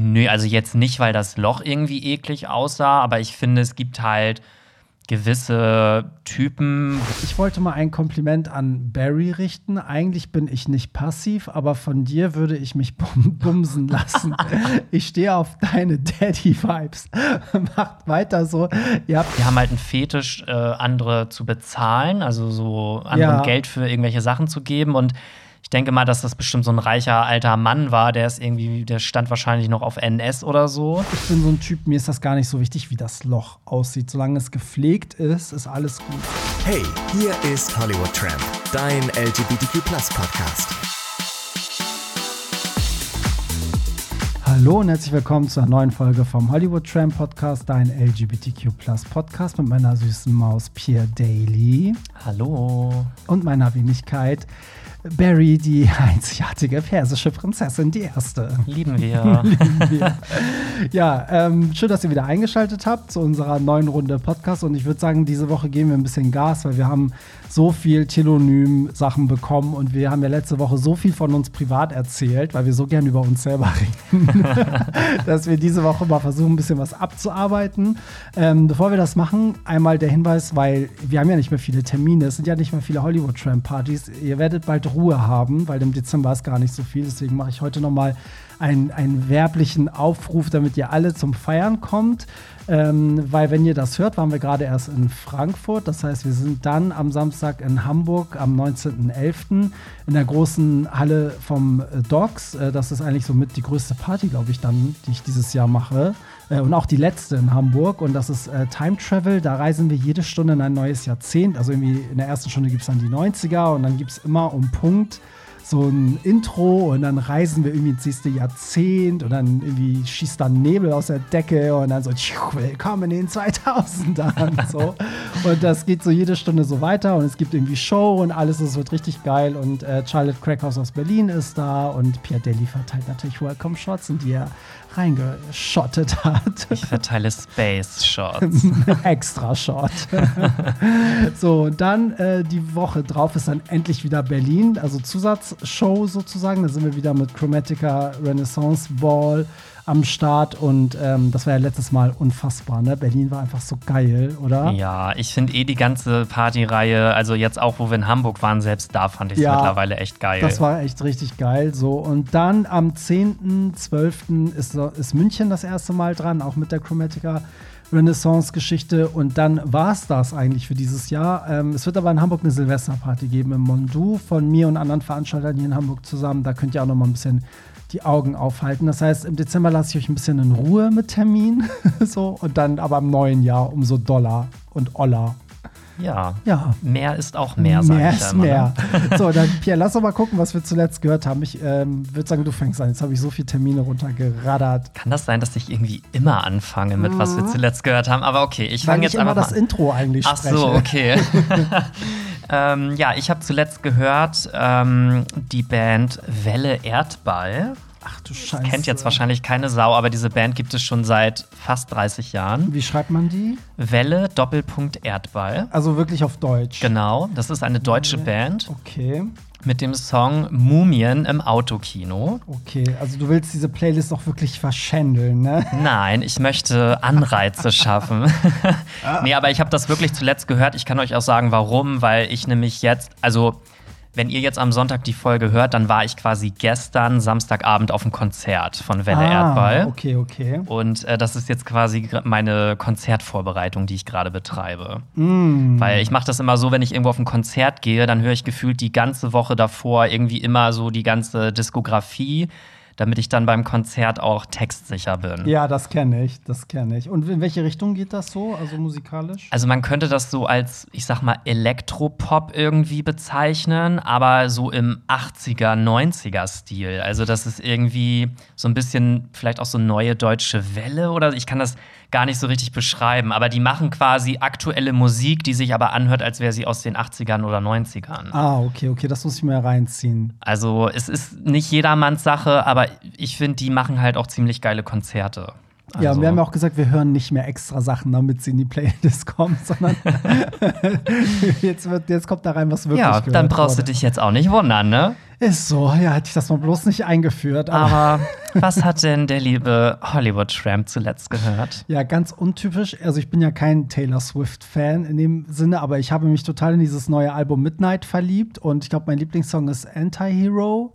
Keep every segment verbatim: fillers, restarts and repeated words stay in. Nö, also jetzt nicht, weil das Loch irgendwie eklig aussah, aber ich finde, es gibt halt gewisse Typen. Ich wollte mal ein Kompliment an Barry richten. Eigentlich bin ich nicht passiv, aber von dir würde ich mich bum- bumsen lassen. Ich stehe auf deine Daddy-Vibes. Macht weiter so. Ja. Wir haben halt einen Fetisch, äh, andere zu bezahlen, also so anderen ja. Geld für irgendwelche Sachen zu geben. Und ich denke mal, dass das bestimmt so ein reicher alter Mann war, der ist irgendwie, der stand wahrscheinlich noch auf N S oder so. Ich bin so ein Typ, mir ist das gar nicht so wichtig, wie das Loch aussieht. Solange es gepflegt ist, ist alles gut. Hey, hier ist Hollywood Tramp, dein L G B T Q Plus Podcast. Hallo und herzlich willkommen zu einer neuen Folge vom Hollywood Tramp Podcast, dein L G B T Q Plus Podcast mit meiner süßen Maus Pierre Daily. Hallo. Und meiner Wenigkeit Barry, die einzigartige persische Prinzessin, die erste. Lieben wir. Lieben wir. Ja, ähm, schön, dass ihr wieder eingeschaltet habt zu unserer neuen Runde Podcast. Und ich würde sagen, diese Woche geben wir ein bisschen Gas, weil wir haben so viel Tellonym-Sachen bekommen. Und wir haben ja letzte Woche so viel von uns privat erzählt, weil wir so gern über uns selber reden, dass wir diese Woche mal versuchen, ein bisschen was abzuarbeiten. Ähm, bevor wir das machen, einmal der Hinweis, weil wir haben ja nicht mehr viele Termine. Es sind ja nicht mehr viele Hollywood-Tramp-Partys. Ihr werdet bald Ruhe haben, weil im Dezember ist gar nicht so viel. Deswegen mache ich heute nochmal einen, einen werblichen Aufruf, damit ihr alle zum Feiern kommt. Ähm, weil wenn ihr das hört, waren wir gerade erst in Frankfurt. Das heißt, wir sind dann am Samstag in Hamburg am neunzehnten elften in der großen Halle vom äh, Docks. Äh, das ist eigentlich somit die größte Party, glaube ich, dann, die ich dieses Jahr mache. Äh, und auch die letzte in Hamburg. Und das ist äh, Time Travel. Da reisen wir jede Stunde in ein neues Jahrzehnt. Also irgendwie in der ersten Stunde gibt es dann die neunziger und dann gibt es immer um Punkt so ein Intro und dann reisen wir irgendwie ins nächste Jahrzehnt und dann irgendwie schießt dann Nebel aus der Decke und dann so, tschuch, willkommen in den zweitausendern. So. Und das geht so jede Stunde so weiter und es gibt irgendwie Show und alles, es wird richtig geil und äh, Charlotte Crackhaus aus Berlin ist da und Pierre Daily verteilt natürlich Welcome Shots, in die er reingeschottet hat. Ich verteile Space Shots. Extra Shot. So, und dann äh, die Woche drauf ist dann endlich wieder Berlin, also Zusatz Show sozusagen. Da sind wir wieder mit Chromatica Renaissance Ball am Start und ähm, das war ja letztes Mal unfassbar, ne? Berlin war einfach so geil, oder? Ja, ich finde eh die ganze Partyreihe, also jetzt auch, wo wir in Hamburg waren, selbst da fand ich es ja, mittlerweile echt geil. Das war echt richtig geil, so. Und dann am zehnten zwölften ist, ist München das erste Mal dran, auch mit der Chromatica Renaissance-Geschichte und dann war es das eigentlich für dieses Jahr. Ähm, es wird aber in Hamburg eine Silvesterparty geben im Mondu von mir und anderen Veranstaltern hier in Hamburg zusammen. Da könnt ihr auch noch mal ein bisschen die Augen aufhalten. Das heißt, im Dezember lasse ich euch ein bisschen in Ruhe mit Termin. So, und dann aber im neuen Jahr umso doller und oller. Ja, ja, mehr ist auch mehr, sag mehr ich da immer. Mehr ist mehr. So, dann Pierre, lass doch mal gucken, was wir zuletzt gehört haben. Ich ähm, würde sagen, du fängst an. Jetzt habe ich so viele Termine runtergeraddert. Kann das sein, dass ich irgendwie immer anfange mit, mhm. was wir zuletzt gehört haben? Aber okay, ich fange jetzt einfach mal an. Weil ich immer das Intro eigentlich spreche. Ach so, okay. ähm, ja, ich habe zuletzt gehört ähm, die Band Welle Erdball. Ach du Scheiße. Das kennt jetzt wahrscheinlich keine Sau, aber diese Band gibt es schon seit fast dreißig Jahren. Wie schreibt man die? Welle Doppelpunkt Erdball. Also wirklich auf Deutsch? Genau, das ist eine deutsche okay. Band. Okay. Mit dem Song Mumien im Autokino. Okay, also du willst diese Playlist auch wirklich verschändeln, ne? Nein, ich möchte Anreize schaffen. Nee, aber ich habe das wirklich zuletzt gehört. Ich kann euch auch sagen, warum, weil ich nämlich jetzt, also wenn ihr jetzt am Sonntag die Folge hört, dann war ich quasi gestern Samstagabend auf dem Konzert von Welle ah, Erdball. Okay, okay. Und äh, das ist jetzt quasi meine Konzertvorbereitung, die ich gerade betreibe. Mm. Weil ich mache das immer so, wenn ich irgendwo auf ein Konzert gehe, dann höre ich gefühlt die ganze Woche davor irgendwie immer so die ganze Diskografie, damit ich dann beim Konzert auch textsicher bin. Ja, das kenne ich, das kenne ich. Und in welche Richtung geht das so, also musikalisch? Also man könnte das so als, ich sag mal, Elektropop irgendwie bezeichnen, aber so im achtziger, neunziger Stil. Also das ist irgendwie so ein bisschen vielleicht auch so neue deutsche Welle oder ich kann das gar nicht so richtig beschreiben. Aber die machen quasi aktuelle Musik, die sich aber anhört, als wäre sie aus den achtzigern oder neunzigern. Ah, okay, okay, das muss ich mir reinziehen. Also es ist nicht jedermanns Sache, aber ich finde, die machen halt auch ziemlich geile Konzerte. Also ja, wir haben ja auch gesagt, wir hören nicht mehr extra Sachen, damit sie in die Playlist kommen, sondern jetzt, wird, jetzt kommt da rein, was wirklich gehört. Ja, dann brauchst du dich jetzt auch nicht wundern, ne? Ist so, ja, hätte ich das mal bloß nicht eingeführt. Aber, aber was hat denn der liebe Hollywood Tramp zuletzt gehört? Ja, ganz untypisch. Also ich bin ja kein Taylor Swift-Fan in dem Sinne, aber ich habe mich total in dieses neue Album Midnight verliebt. Und ich glaube, mein Lieblingssong ist Anti-Hero.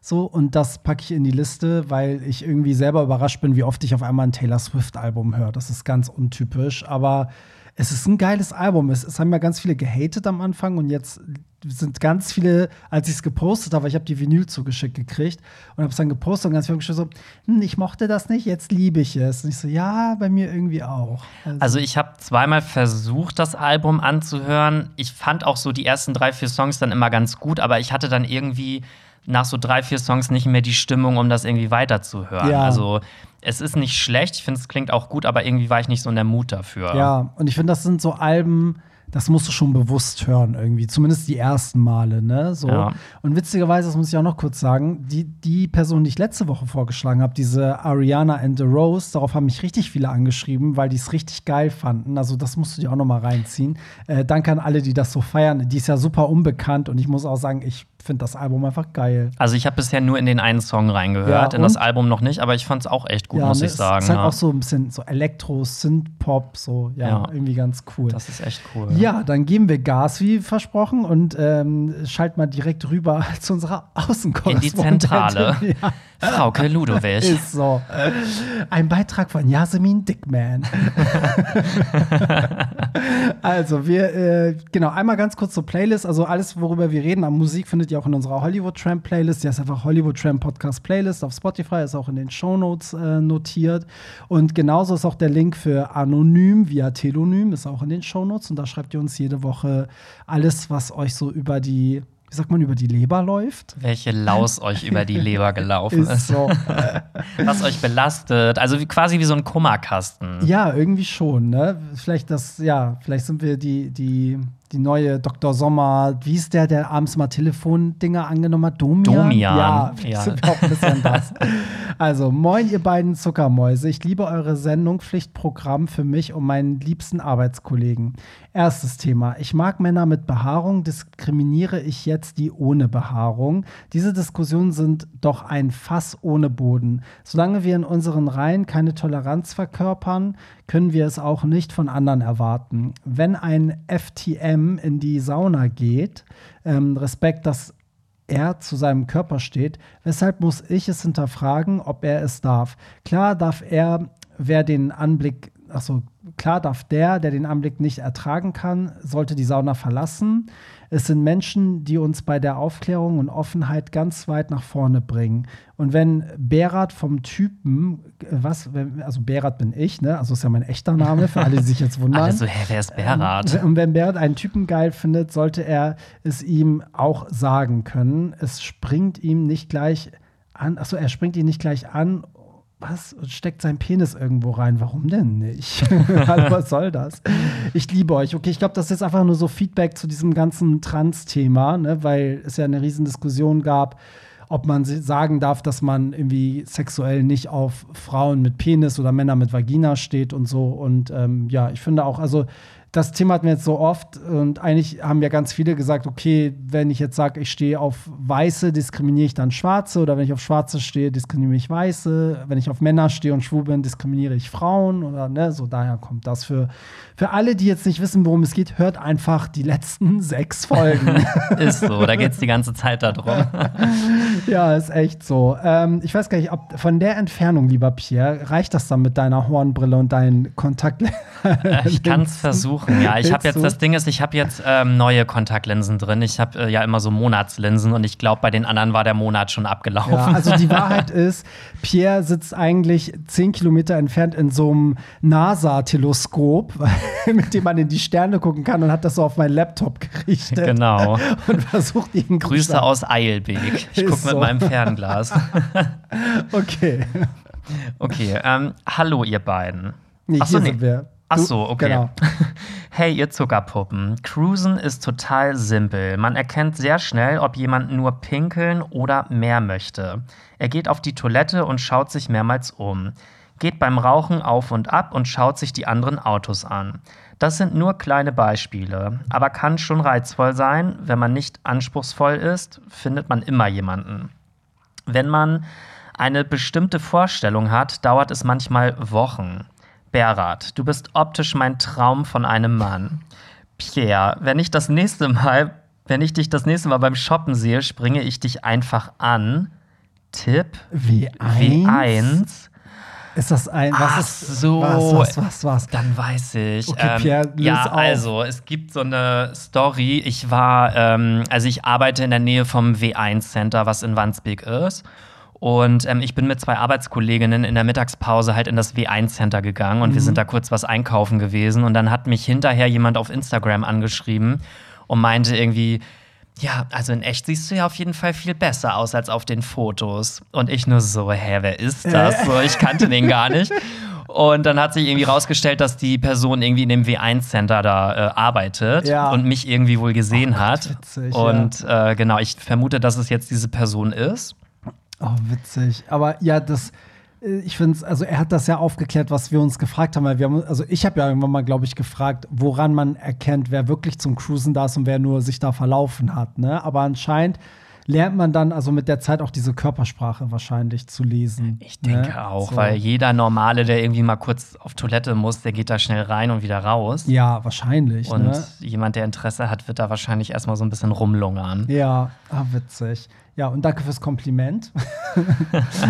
So, und das packe ich in die Liste, weil ich irgendwie selber überrascht bin, wie oft ich auf einmal ein Taylor Swift-Album höre. Das ist ganz untypisch, aber es ist ein geiles Album. Es, es haben ja ganz viele gehatet am Anfang und jetzt sind ganz viele, als ich es gepostet habe, ich habe die Vinyl zugeschickt gekriegt und habe es dann gepostet und ganz viele haben geschrieben so, hm, ich mochte das nicht, jetzt liebe ich es. Und ich so, ja, bei mir irgendwie auch. Also, also ich habe zweimal versucht, das Album anzuhören. Ich fand auch so die ersten drei, vier Songs dann immer ganz gut, aber ich hatte dann irgendwie nach so drei, vier Songs nicht mehr die Stimmung, um das irgendwie weiterzuhören. Ja. Also es ist nicht schlecht, ich finde, es klingt auch gut, aber irgendwie war ich nicht so in der Mut dafür. Ja, und ich finde, das sind so Alben, das musst du schon bewusst hören irgendwie, zumindest die ersten Male, ne? So. Ja. Und witzigerweise, das muss ich auch noch kurz sagen, die, die Person, die ich letzte Woche vorgeschlagen habe, diese Ariana and the Rose, darauf haben mich richtig viele angeschrieben, weil die es richtig geil fanden. Also das musst du dir auch noch mal reinziehen. Äh, danke an alle, die das so feiern. Die ist ja super unbekannt und ich muss auch sagen, ich finde das Album einfach geil. Also ich habe bisher nur in den einen Song reingehört, ja, in das Album noch nicht, aber ich fand es auch echt gut, ja, muss ne, ich sagen. Es ist halt ja. auch so ein bisschen so Elektro, Synth-Pop, so, ja, ja, irgendwie ganz cool. Das ist echt cool. Ja, dann geben wir Gas, wie versprochen, und ähm, schalten mal direkt rüber zu unserer Außenkorrespondentin. In die Zentrale. Ja. Frauke Ludowig. Ist so. Ein Beitrag von Yasemin Dickman. Also, wir, äh, genau, einmal ganz kurz zur Playlist. Also, alles, worüber wir reden, an Musik findet ihr auch in unserer Hollywood Tramp Playlist. Die heißt einfach Hollywood Tramp Podcast Playlist auf Spotify, ist auch in den Shownotes äh, notiert. Und genauso ist auch der Link für Anonym via Tellonym, ist auch in den Shownotes. Und da schreibt ihr uns jede Woche alles, was euch so über die, wie sagt man, über die Leber läuft? Welche Laus euch über die Leber gelaufen ist. So. Was euch belastet. Also wie, quasi wie so ein Kummerkasten. Ja, irgendwie schon, ne? Vielleicht das, ja, vielleicht sind wir die, die, die neue Doktor Sommer, wie ist der, der abends mal Telefondinger angenommen hat? Domian? Domian. Ja, ja. Sind wir auch ein bisschen das. Also, moin, ihr beiden Zuckermäuse. Ich liebe eure Sendung, Pflichtprogramm für mich und meinen liebsten Arbeitskollegen. Erstes Thema. Ich mag Männer mit Behaarung, diskriminiere ich jetzt die ohne Behaarung? Diese Diskussionen sind doch ein Fass ohne Boden. Solange wir in unseren Reihen keine Toleranz verkörpern, können wir es auch nicht von anderen erwarten. Wenn ein F T M in die Sauna geht, ähm, Respekt, dass er zu seinem Körper steht, weshalb muss ich es hinterfragen, ob er es darf? Klar darf er, wer den Anblick, ach so, klar darf der, der den Anblick nicht ertragen kann, sollte die Sauna verlassen. Es sind Menschen, die uns bei der Aufklärung und Offenheit ganz weit nach vorne bringen. Und wenn Berat vom Typen, was, also Berat bin ich, ne? Also ist ja mein echter Name, für alle, die sich jetzt wundern. Also, hä, wer ist Berat? Ähm, und wenn Berat einen Typen geil findet, sollte er es ihm auch sagen können. Es springt ihm nicht gleich an, achso, er springt ihn nicht gleich an, was? Steckt sein Penis irgendwo rein? Warum denn nicht? Also, was soll das? Ich liebe euch. Okay, ich glaube, das ist jetzt einfach nur so Feedback zu diesem ganzen Trans-Thema, ne? Weil es ja eine Riesendiskussion gab, ob man sagen darf, dass man irgendwie sexuell nicht auf Frauen mit Penis oder Männer mit Vagina steht und so. Und ähm, ja, ich finde auch, also das Thema hatten wir jetzt so oft und eigentlich haben ja ganz viele gesagt, okay, wenn ich jetzt sage, ich stehe auf Weiße, diskriminiere ich dann Schwarze, oder wenn ich auf Schwarze stehe, diskriminiere ich Weiße, wenn ich auf Männer stehe und schwul bin, diskriminiere ich Frauen oder ne, so daher kommt das. Für, für alle, die jetzt nicht wissen, worum es geht, hört einfach die letzten sechs Folgen. Ist so, da geht's die ganze Zeit darum. Ja, ist echt so. Ähm, ich weiß gar nicht, ob von der Entfernung, lieber Pierre, reicht das dann mit deiner Hornbrille und deinen Kontaktlinsen? Ich kann's versuchen. Ja, ich habe jetzt, das Ding ist, ich habe jetzt ähm, neue Kontaktlinsen drin. Ich habe äh, ja immer so Monatslinsen und ich glaube, bei den anderen war der Monat schon abgelaufen. Ja, also die Wahrheit ist, Pierre sitzt eigentlich zehn Kilometer entfernt in so einem NASA-Teleskop, mit dem man in die Sterne gucken kann und hat das so auf meinen Laptop gerichtet. Genau. Und versucht ihn Grüße an. Aus Eilbek. Ich gucke so mit meinem Fernglas. Okay. Okay, ähm, hallo ihr beiden. Nee, Achso, hier nee. sind wir. Ach so, okay. Genau. Hey, ihr Zuckerpuppen. Cruisen ist total simpel. Man erkennt sehr schnell, ob jemand nur pinkeln oder mehr möchte. Er geht auf die Toilette und schaut sich mehrmals um. geht beim Rauchen auf und ab und schaut sich die anderen Autos an. Das sind nur kleine Beispiele, aber kann schon reizvoll sein. Wenn man nicht anspruchsvoll ist, findet man immer jemanden. Wenn man eine bestimmte Vorstellung hat, dauert es manchmal Wochen. Berat, du bist optisch mein Traum von einem Mann. Pierre, wenn ich das nächste Mal, wenn ich dich das nächste Mal beim Shoppen sehe, springe ich dich einfach an. Tipp W eins. W eins. Ist das ein, was Ach ist, so, was, was, was, was? Dann weiß ich. Okay, Pierre, ähm, ja, auf. Also, es gibt so eine Story. Ich war, ähm, also ich arbeite in der Nähe vom W eins Center, was in Wandsbek ist. Und ähm, ich bin mit zwei Arbeitskolleginnen in der Mittagspause halt in das W eins Center gegangen. Und mhm. wir sind da kurz was einkaufen gewesen. Und dann hat mich hinterher jemand auf Instagram angeschrieben und meinte irgendwie, ja, also in echt siehst du ja auf jeden Fall viel besser aus als auf den Fotos. Und ich nur so, hä, wer ist das? So, ich kannte den gar nicht. Und dann hat sich irgendwie rausgestellt, dass die Person irgendwie in dem W eins Center da äh, arbeitet ja. und mich irgendwie wohl gesehen oh, hat. Witzig, und ja. äh, genau, ich vermute, dass es jetzt diese Person ist. Oh, witzig. Aber ja, das ich finde es, also er hat das ja aufgeklärt, was wir uns gefragt haben, weil wir haben, also ich habe ja irgendwann mal, glaube ich, gefragt, woran man erkennt, wer wirklich zum Cruisen da ist und wer nur sich da verlaufen hat, ne? Aber anscheinend lernt man dann also mit der Zeit auch diese Körpersprache wahrscheinlich zu lesen. Ich denke ne? auch, so. Weil jeder Normale, der irgendwie mal kurz auf Toilette muss, der geht da schnell rein und wieder raus. Ja, wahrscheinlich. Und ne? jemand, der Interesse hat, wird da wahrscheinlich erstmal so ein bisschen rumlungern. Ja, ah, witzig. Ja, und danke fürs Kompliment,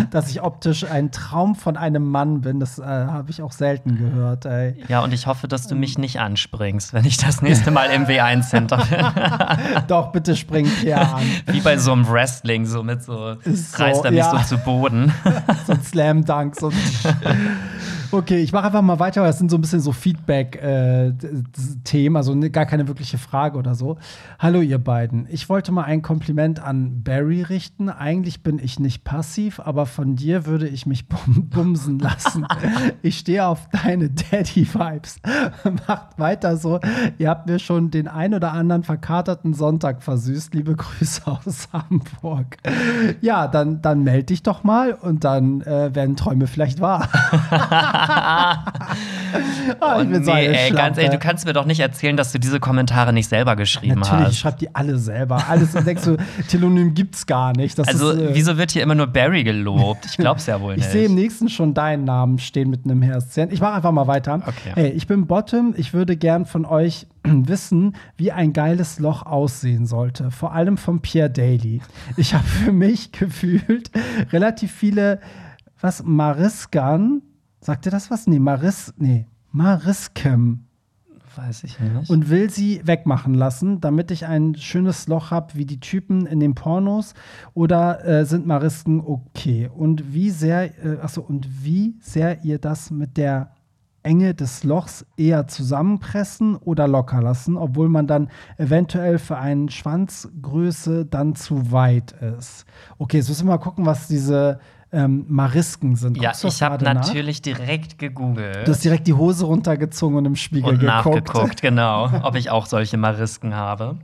dass ich optisch ein Traum von einem Mann bin. Das äh, habe ich auch selten gehört, ey. Ja, und ich hoffe, dass du mich nicht anspringst, wenn ich das nächste Mal im W eins Center bin. Doch, bitte spring Pierre an. Wie bei so einem Wrestling, so mit so, so reißt er mich ja. so zu Boden. So ein Slam-Dunk. So okay, ich mache einfach mal weiter, weil das sind so ein bisschen so Feedback-Themen, äh, also gar keine wirkliche Frage oder so. Hallo ihr beiden, ich wollte mal ein Kompliment an Barry richten. Eigentlich bin ich nicht passiv, aber von dir würde ich mich bum- bumsen lassen. Ich stehe auf deine Daddy-Vibes. Macht weiter so. Ihr habt mir schon den ein oder anderen verkaterten Sonntag versüßt. Liebe Grüße aus Hamburg. Ja, dann, dann melde dich doch mal und dann äh, werden Träume vielleicht wahr. oh, ich bin so nee, ey, ganz ehrlich, du kannst mir doch nicht erzählen, dass du diese Kommentare nicht selber geschrieben Natürlich, hast. Natürlich, ich schreibe die alle selber. Alles denkst du, Tellonym gibt's gar nicht. Das also, ist, äh, wieso wird hier immer nur Barry gelobt? Ich glaub's ja wohl nicht. Ich sehe im nächsten schon deinen Namen stehen mit einem Herzchen. Ich mache einfach mal weiter. Okay. Hey, ich bin Bottom. Ich würde gern von euch wissen, wie ein geiles Loch aussehen sollte. Vor allem von Pierre Daily. Ich habe für mich gefühlt relativ viele, was, Mariskern. Sagt ihr das was? Nee, Maris, nee, Mariskem. Weiß ich nicht. Und will sie wegmachen lassen, damit ich ein schönes Loch habe, wie die Typen in den Pornos. Oder äh, sind Marisken okay? Und wie sehr, äh, achso, und wie sehr ihr das mit der Enge des Lochs eher zusammenpressen oder locker lassen, obwohl man dann eventuell für einen Schwanzgröße dann zu weit ist. Okay, jetzt müssen wir mal gucken, was diese Ähm, Marisken sind. Ja, ich habe natürlich direkt gegoogelt. Du hast direkt die Hose runtergezogen und im Spiegel und geguckt. Nachgeguckt, genau, ob ich auch solche Marisken habe.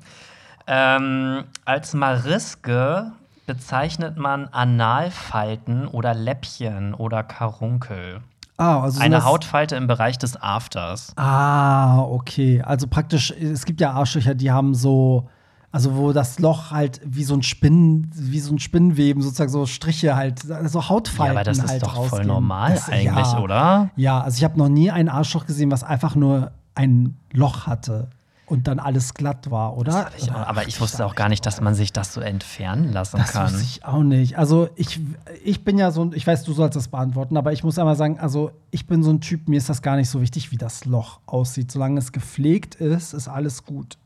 Ähm, als Mariske bezeichnet man Analfalten oder Läppchen oder Karunkel. Ah, also eine Hautfalte im Bereich des Afters. Ah, okay. Also praktisch, es gibt ja Arschlöcher, die haben so Also, wo das Loch halt wie so ein Spinnen, wie so ein Spinnenweben, sozusagen so Striche halt, so Hautfalten. Ja, aber das halt ist doch rausgehen. Voll normal das, eigentlich, ja. oder? Ja, also ich habe noch nie ein Arschloch gesehen, was einfach nur ein Loch hatte und dann alles glatt war, oder? Das hab ich auch, aber ich wusste auch gar nicht, dass man sich das so entfernen lassen das kann. Das wusste ich auch nicht. Also ich, ich bin ja so, ich weiß, du sollst das beantworten, aber ich muss einmal sagen, also ich bin so ein Typ, mir ist das gar nicht so wichtig, wie das Loch aussieht. Solange es gepflegt ist, ist alles gut.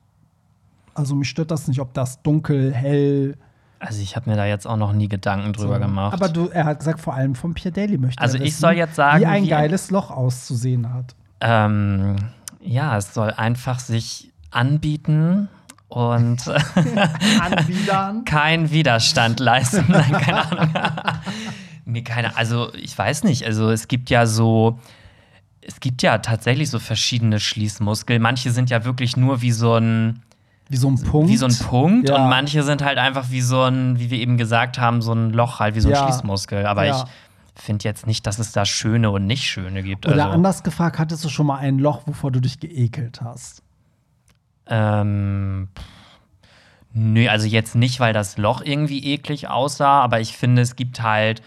Also mich stört das nicht, ob das dunkel, hell. Also ich habe mir da jetzt auch noch nie Gedanken drüber so. gemacht. Aber du, er hat gesagt, vor allem von Pierre Daily möchte also er wissen, ich soll jetzt sagen, wie ein wie geiles ein Loch auszusehen hat. Ähm, ja, es soll einfach sich anbieten und keinen Widerstand leisten. Nein, keine Ahnung. nee, keine, also ich weiß nicht. Also es gibt ja so es gibt ja tatsächlich so verschiedene Schließmuskeln. Manche sind ja wirklich nur wie so ein Wie so ein Punkt. Wie so ein Punkt. Ja. Und manche sind halt einfach wie so ein, wie wir eben gesagt haben, so ein Loch halt, wie so ein ja. Schließmuskel. Aber ja. ich, finde jetzt nicht, dass es da Schöne und Nicht-Schöne gibt. Oder also, anders gefragt, hattest du schon mal ein Loch, wovor du dich geekelt hast? Ähm, nö, also jetzt nicht, weil das Loch irgendwie eklig aussah, aber ich finde, es gibt halt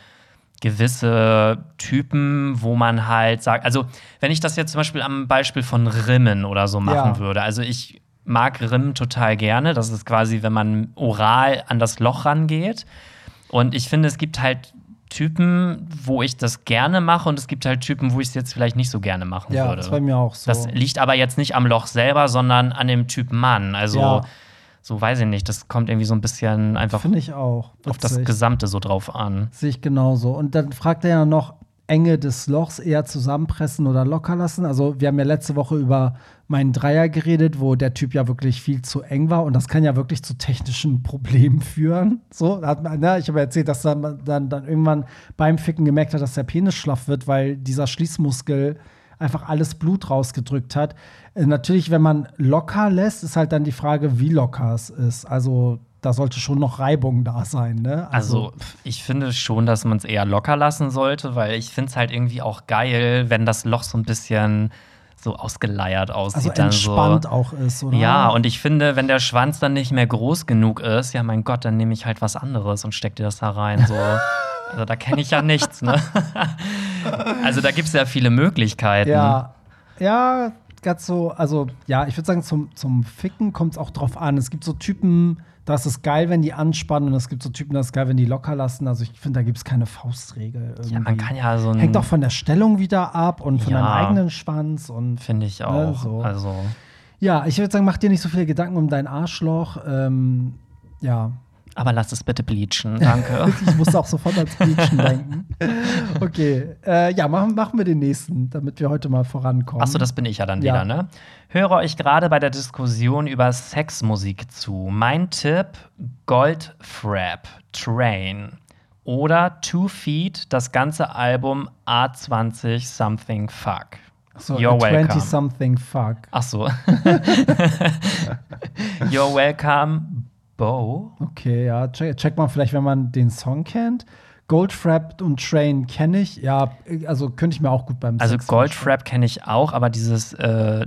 gewisse Typen, wo man halt sagt, also wenn ich das jetzt zum Beispiel am Beispiel von Rimmen oder so machen ja. würde, also ich mag Rimmen total gerne, das ist quasi, wenn man oral an das Loch rangeht und ich finde, es gibt halt Typen, wo ich das gerne mache und es gibt halt Typen, wo ich es jetzt vielleicht nicht so gerne machen ja, würde. Ja, das ist bei mir auch so. Das liegt aber jetzt nicht am Loch selber, sondern an dem Typ Mann. Also, ja. so weiß ich nicht, das kommt irgendwie so ein bisschen einfach Find ich auch. auf das Gesamte so drauf an. Sehe ich genauso. Und dann fragt er ja noch, Enge des Lochs eher zusammenpressen oder locker lassen. Also wir haben ja letzte Woche über meinen Dreier geredet, wo der Typ ja wirklich viel zu eng war. Und das kann ja wirklich zu technischen Problemen führen. So, hat man, ne? Ich habe erzählt, dass dann, dann, dann irgendwann beim Ficken gemerkt hat, dass der Penis schlaff wird, weil dieser Schließmuskel einfach alles Blut rausgedrückt hat. Äh, natürlich, wenn man locker lässt, ist halt dann die Frage, wie locker es ist. Also da sollte schon noch Reibung da sein, ne? Also, also ich finde schon, dass man es eher locker lassen sollte, weil ich finde es halt irgendwie auch geil, wenn das Loch so ein bisschen so ausgeleiert aussieht. Also entspannt dann so. auch ist, oder? Ja, und ich finde, wenn der Schwanz dann nicht mehr groß genug ist, ja, mein Gott, dann nehme ich halt was anderes und steck dir das da rein, so. Also da kenne ich ja nichts, ne? Also da gibt es ja viele Möglichkeiten. Ja, ja, ganz so, also ja, ich würde sagen, zum, zum Ficken kommt es auch drauf an. Es gibt so Typen, das ist geil, wenn die anspannen, und es gibt so Typen, das ist geil, wenn die locker lassen. Also ich finde, da gibt es keine Faustregel. Irgendwie. Ja, man kann ja so ein Hängt auch von der Stellung wieder ab und von ja, deinem eigenen Schwanz. Und finde ich auch. Ne, so. Also ja, ich würde sagen, mach dir nicht so viele Gedanken um dein Arschloch. Ähm, ja. Aber lass es bitte bleachen, danke. Ich musste auch sofort ans Bleachen denken. Okay, äh, ja, machen, machen wir den nächsten, damit wir heute mal vorankommen. Achso, das bin ich ja dann ja. wieder, ne? Höre euch gerade bei der Diskussion über Sexmusik zu. Mein Tipp, Goldfrapp, Train. Oder Two Feet, das ganze Album A zwanzig Something Fuck. So, You're welcome. A twenty Something Fuck. Achso. You're welcome. Bo. Okay, ja, check, check mal vielleicht, wenn man den Song kennt. Goldfrapp und Train kenne ich, ja, also könnte ich mir auch gut beim Also Sex Goldfrapp kenne ich auch, aber dieses äh,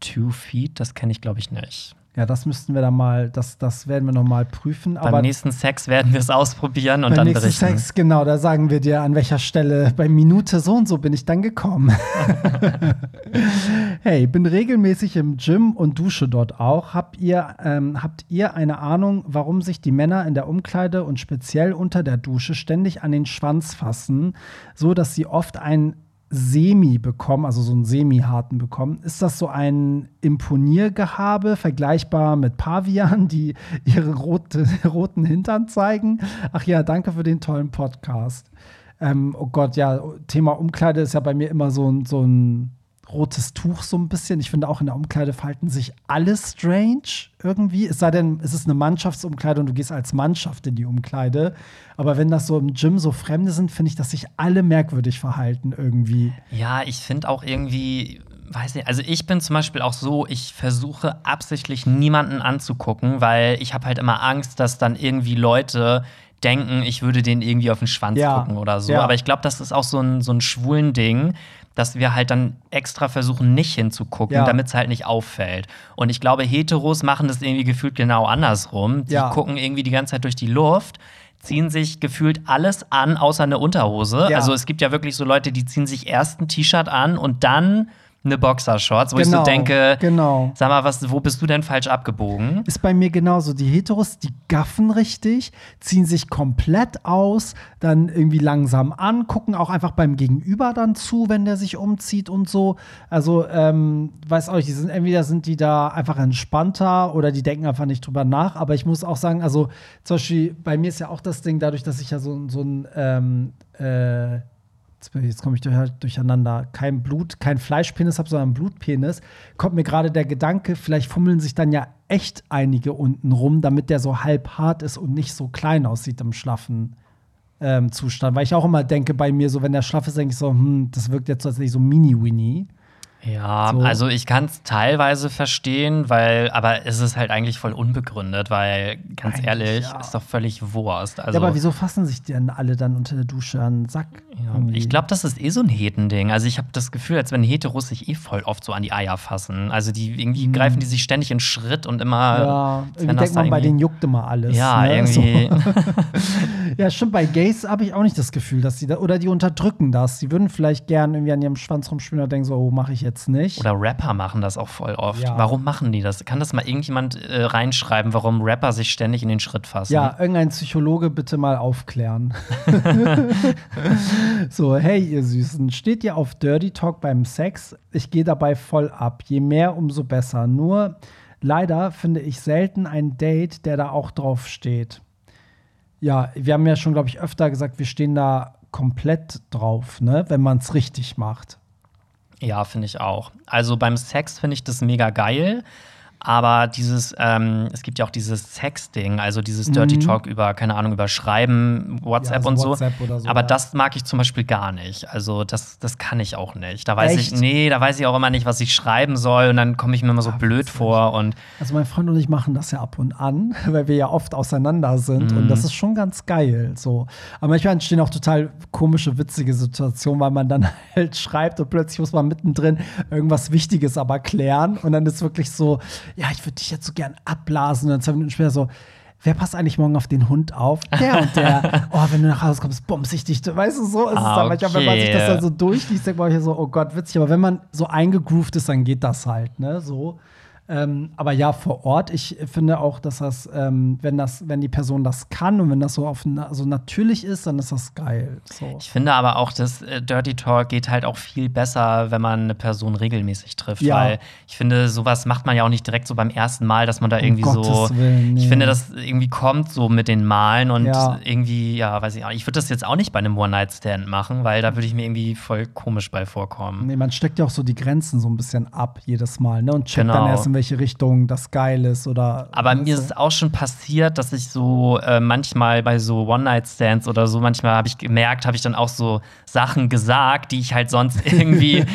Two Feet, das kenne ich, glaube ich, nicht. Ja, das müssten wir dann mal, das, das werden wir noch mal prüfen. Beim aber nächsten Sex werden wir es ausprobieren und dann berichten. Beim nächsten Sex, genau, da sagen wir dir, an welcher Stelle, bei Minute so und so bin ich dann gekommen. Hey, bin regelmäßig im Gym und dusche dort auch. Habt ihr, ähm, habt ihr eine Ahnung, warum sich die Männer in der Umkleide und speziell unter der Dusche ständig an den Schwanz fassen, so dass sie oft einen Semi bekommen, also so einen Semi-harten bekommen? Ist das so ein Imponiergehabe, vergleichbar mit Pavian, die ihre rote, roten Hintern zeigen? Ach ja, danke für den tollen Podcast. Ähm, oh Gott, ja, Thema Umkleide ist ja bei mir immer so ein, so ein rotes Tuch so ein bisschen. Ich finde auch in der Umkleide verhalten sich alle strange irgendwie. Es sei denn, es ist eine Mannschaftsumkleide und du gehst als Mannschaft in die Umkleide. Aber wenn das so im Gym so Fremde sind, finde ich, dass sich alle merkwürdig verhalten irgendwie. Ja, ich finde auch irgendwie, weiß nicht, also ich bin zum Beispiel auch so, ich versuche absichtlich niemanden anzugucken, weil ich habe halt immer Angst, dass dann irgendwie Leute denken, ich würde denen irgendwie auf den Schwanz ja. gucken oder so. Ja. Aber ich glaube, das ist auch so ein, so ein schwulen Ding, dass wir halt dann extra versuchen, nicht hinzugucken, ja. damit es halt nicht auffällt. Und ich glaube, Heteros machen das irgendwie gefühlt genau andersrum. Die ja. gucken irgendwie die ganze Zeit durch die Luft, ziehen sich gefühlt alles an, außer eine Unterhose. Ja. Also es gibt ja wirklich so Leute, die ziehen sich erst ein T-Shirt an und dann eine Boxershorts, wo genau, ich so denke, genau. sag mal, was, wo bist du denn falsch abgebogen? Ist bei mir genauso. Die Heteros, die gaffen richtig, ziehen sich komplett aus, dann irgendwie langsam an, gucken auch einfach beim Gegenüber dann zu, wenn der sich umzieht und so. Also, ähm, weiß auch nicht, die sind, entweder sind die da einfach entspannter oder die denken einfach nicht drüber nach. Aber ich muss auch sagen, also zum Beispiel, bei mir ist ja auch das Ding, dadurch, dass ich ja so, so ein ähm, äh, jetzt komme ich durch, durcheinander, kein Blut, kein Fleischpenis habe, sondern Blutpenis, kommt mir gerade der Gedanke, vielleicht fummeln sich dann ja echt einige unten rum, damit der so halb hart ist und nicht so klein aussieht im schlaffen ähm, Zustand. Weil ich auch immer denke bei mir so, wenn der schlaff ist, denke ich so, hm, das wirkt jetzt tatsächlich so Mini-Winnie. Ja, so. Also ich kann es teilweise verstehen, weil, aber es ist halt eigentlich voll unbegründet, weil, ganz eigentlich, ehrlich, ja. ist doch völlig Wurst. Also, ja, aber wieso fassen sich denn alle dann unter der Dusche an den Sack? Ja, ich glaube, das ist eh so ein Hetending. Also ich habe das Gefühl, als wenn Heteros sich eh voll oft so an die Eier fassen. Also die irgendwie mhm. greifen die sich ständig in Schritt und immer. Ja, irgendwie denkt man, bei denen juckt immer alles. Ja, ne? irgendwie. So. Ja, stimmt, bei Gays habe ich auch nicht das Gefühl, dass die da, oder die unterdrücken das. Die würden vielleicht gern irgendwie an ihrem Schwanz rumspielen und denken so, oh, mache ich jetzt nicht. Oder Rapper machen das auch voll oft. Ja. Warum machen die das? Kann das mal irgendjemand äh, reinschreiben, warum Rapper sich ständig in den Schritt fassen? Ja, irgendein Psychologe bitte mal aufklären. So, hey ihr Süßen, steht ihr auf Dirty Talk beim Sex? Ich gehe dabei voll ab. Je mehr, umso besser. Nur leider finde ich selten ein Date, der da auch drauf steht. Ja, wir haben ja schon, glaube ich, öfter gesagt, wir stehen da komplett drauf, ne? Wenn man es richtig macht. Ja, finde ich auch. Also beim Sex finde ich das mega geil, aber dieses, ähm, es gibt ja auch dieses Sex-Ding, also dieses mhm. Dirty Talk über, keine Ahnung, über Schreiben, WhatsApp ja, also und WhatsApp so. so. Aber ja. das mag ich zum Beispiel gar nicht. Also das, das kann ich auch nicht. Da weiß Echt? ich, nee, da weiß ich auch immer nicht, was ich schreiben soll und dann komme ich mir immer so ja, blöd vor. Und also mein Freund und ich machen das ja ab und an, weil wir ja oft auseinander sind mhm. und das ist schon ganz geil. So. Aber manchmal entstehen auch total komische, witzige Situationen, weil man dann halt schreibt und plötzlich muss man mittendrin irgendwas Wichtiges aber klären und dann ist wirklich so, ja, ich würde dich jetzt so gern abblasen. Und dann zwei Minuten später so, wer passt eigentlich morgen auf den Hund auf? Der und der. Oh, wenn du nach Hause kommst, bumse ich dich. Weißt du, so ist ah, es dann manchmal, okay. wenn man sich das dann so durchliest, denkt man so, oh Gott, witzig. Aber wenn man so eingegroovt ist, dann geht das halt, ne, so. Ähm, aber ja, vor Ort, ich finde auch, dass das, ähm, wenn das, wenn die Person das kann und wenn das so, auf na- so natürlich ist, dann ist das geil. So. Ich finde aber auch, das äh, Dirty Talk geht halt auch viel besser, wenn man eine Person regelmäßig trifft. Ja. Weil ich finde, sowas macht man ja auch nicht direkt so beim ersten Mal, dass man da irgendwie um so Gottes Willen, nee. Ich finde, das irgendwie kommt so mit den Malen und ja. irgendwie, ja, weiß ich auch. Ich würde das jetzt auch nicht bei einem One-Night-Stand machen, weil da würde ich mir irgendwie voll komisch bei vorkommen. Nee, man steckt ja auch so die Grenzen so ein bisschen ab jedes Mal, ne? Und checkt genau. dann erst in welche Richtung das geil ist oder. Aber mir ist es auch schon passiert, dass ich so äh, manchmal bei so One-Night-Stands oder so, manchmal habe ich gemerkt, habe ich dann auch so Sachen gesagt, die ich halt sonst irgendwie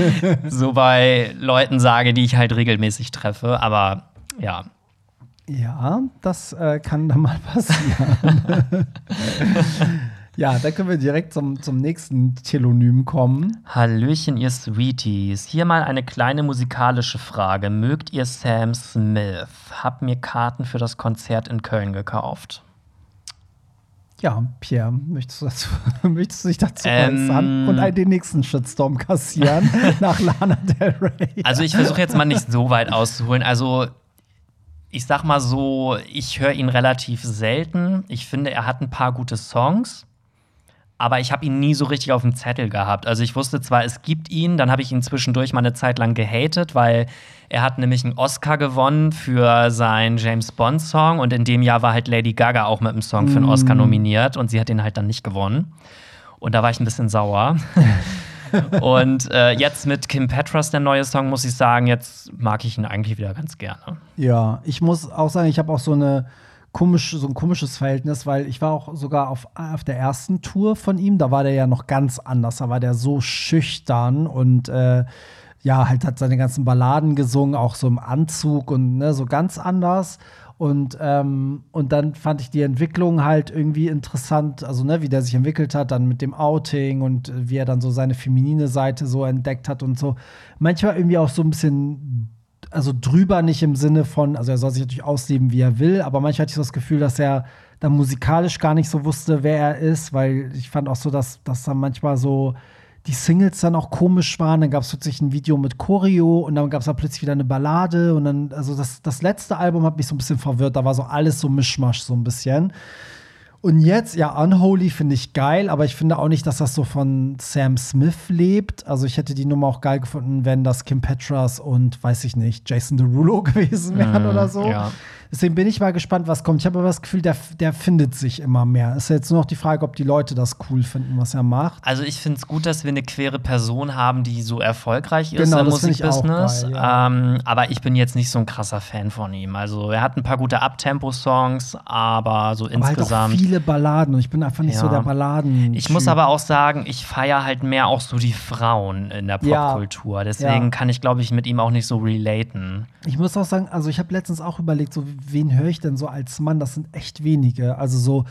so bei Leuten sage, die ich halt regelmäßig treffe. Aber ja. Ja, das äh, kann dann mal passieren. Ja, da können wir direkt zum, zum nächsten Telonym kommen. Hallöchen, ihr Sweeties. Hier mal eine kleine musikalische Frage. Mögt ihr Sam Smith? Hab mir Karten für das Konzert in Köln gekauft. Ja, Pierre, möchtest du, dazu, möchtest du dich dazu ähm, äußern und den nächsten Shitstorm kassieren nach Lana Del Rey? Also ich versuche jetzt mal nicht so weit auszuholen. Also ich sag mal so, ich höre ihn relativ selten. Ich finde, er hat ein paar gute Songs. Aber ich habe ihn nie so richtig auf dem Zettel gehabt. Also ich wusste zwar, es gibt ihn, dann habe ich ihn zwischendurch mal eine Zeit lang gehatet, weil er hat nämlich einen Oscar gewonnen für seinen James-Bond-Song und in dem Jahr war halt Lady Gaga auch mit einem Song für einen Oscar nominiert und sie hat ihn halt dann nicht gewonnen. Und da war ich ein bisschen sauer. Und äh, jetzt mit Kim Petras, der neue Song, muss ich sagen, jetzt mag ich ihn eigentlich wieder ganz gerne. Ja, ich muss auch sagen, ich habe auch so eine Komisch, so ein komisches Verhältnis, weil ich war auch sogar auf, auf der ersten Tour von ihm, da war der ja noch ganz anders, da war der so schüchtern und äh, ja, halt hat seine ganzen Balladen gesungen, auch so im Anzug und ne, so ganz anders. Und, ähm, und dann fand ich die Entwicklung halt irgendwie interessant, also ne, wie der sich entwickelt hat, dann mit dem Outing und wie er dann so seine feminine Seite so entdeckt hat und so. Manchmal irgendwie auch so ein bisschen also drüber, nicht im Sinne von, also er soll sich natürlich ausleben, wie er will, aber manchmal hatte ich so das Gefühl, dass er dann musikalisch gar nicht so wusste, wer er ist, weil ich fand auch so, dass, dass dann manchmal so die Singles dann auch komisch waren, dann gab es plötzlich ein Video mit Choreo und dann gab es da plötzlich wieder eine Ballade und dann, also das, das letzte Album hat mich so ein bisschen verwirrt, da war so alles so Mischmasch so ein bisschen. Und jetzt, ja, Unholy finde ich geil, aber ich finde auch nicht, dass das so von Sam Smith lebt. Also ich hätte die Nummer auch geil gefunden, wenn das Kim Petras und, weiß ich nicht, Jason Derulo gewesen wären mm, oder so. Ja. Deswegen bin ich mal gespannt, was kommt. Ich habe aber das Gefühl, der, der findet sich immer mehr. Ist jetzt nur noch die Frage, ob die Leute das cool finden, was er macht. Also ich finde es gut, dass wir eine queere Person haben, die so erfolgreich ist genau, im Musikbusiness. Geil, ja. ähm, aber ich bin jetzt nicht so ein krasser Fan von ihm. Also er hat ein paar gute Uptempo-Songs, aber so aber insgesamt halt auch viele Balladen. Und ich bin einfach nicht ja. so der Balladen. Ich muss aber auch sagen, ich feiere halt mehr auch so die Frauen in der Popkultur. Ja. Deswegen ja. kann ich, glaube ich, mit ihm auch nicht so relaten. Ich muss auch sagen, also ich habe letztens auch überlegt, so wen höre ich denn so als Mann? Das sind echt wenige. Also so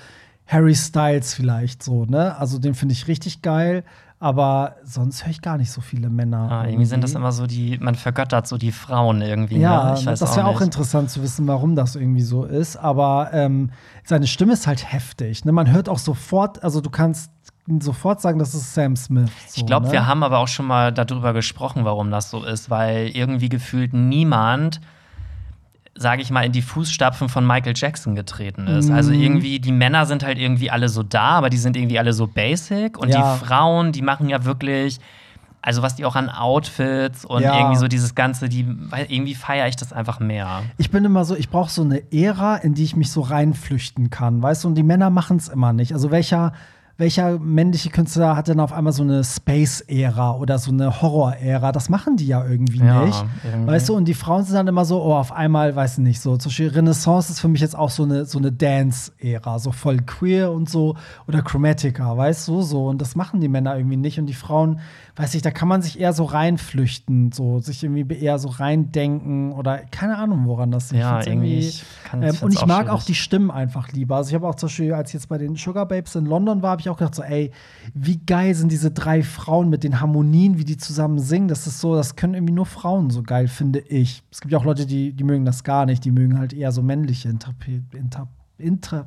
Harry Styles vielleicht so, ne? Also den finde ich richtig geil. Aber sonst höre ich gar nicht so viele Männer. Ah, irgendwie, irgendwie sind das immer so die, man vergöttert so die Frauen irgendwie. Ja, ne? Ich weiß das wäre auch, auch interessant zu wissen, warum das irgendwie so ist. Aber ähm, seine Stimme ist halt heftig. Ne? Man hört auch sofort, also du kannst sofort sagen, das ist Sam Smith. So, ich glaube, ne? wir haben aber auch schon mal darüber gesprochen, warum das so ist. Weil irgendwie gefühlt niemand, sage ich mal, in die Fußstapfen von Michael Jackson getreten ist. Mhm. Also irgendwie, die Männer sind halt irgendwie alle so da, aber die sind irgendwie alle so basic. Und ja. die Frauen, die machen ja wirklich, also was die auch an Outfits und ja. irgendwie so dieses Ganze, die irgendwie feiere ich das einfach mehr. Ich bin immer so, ich brauche so eine Ära, in die ich mich so reinflüchten kann, weißt du? Und die Männer machen es immer nicht. Also welcher Welcher männliche Künstler hat denn auf einmal so eine Space-Ära oder so eine Horror-Ära? Das machen die ja irgendwie ja, nicht. Irgendwie. Weißt du, und die Frauen sind dann immer so, oh, auf einmal, weiß ich nicht, so. Zum Beispiel Renaissance ist für mich jetzt auch so eine, so eine Dance-Ära, so voll queer und so. Oder Chromatica, weißt du, so. Und das machen die Männer irgendwie nicht. Und die Frauen, weiß ich, da kann man sich eher so reinflüchten, so sich irgendwie eher so reindenken oder keine Ahnung, woran das ist. Ja, irgendwie. Ich ähm, und ich auch mag schwierig. Auch die Stimmen einfach lieber. Also ich habe auch zum Beispiel, als ich jetzt bei den Sugar Babes in London war, habe ich auch gedacht so, ey, wie geil sind diese drei Frauen mit den Harmonien, wie die zusammen singen. Das ist so, das können irgendwie nur Frauen so geil, finde ich. Es gibt ja auch Leute, die, die mögen das gar nicht. Die mögen halt eher so männliche Interpre... Inter, Inter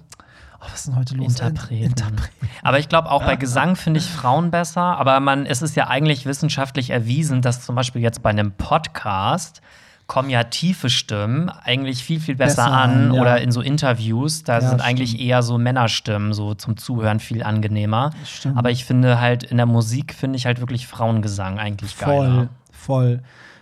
Oh, was ist denn heute los? Interpreten. Interpreten. Aber ich glaube, auch bei Gesang finde ich Frauen besser. Aber man, es ist ja eigentlich wissenschaftlich erwiesen, dass zum Beispiel jetzt bei einem Podcast kommen ja tiefe Stimmen eigentlich viel, viel besser, besser an. Ja. Oder in so Interviews, da ja, sind stimmt. eigentlich eher so Männerstimmen so zum Zuhören viel angenehmer. Stimmt. Aber ich finde halt, in der Musik finde ich halt wirklich Frauengesang eigentlich geiler. Voll, voll.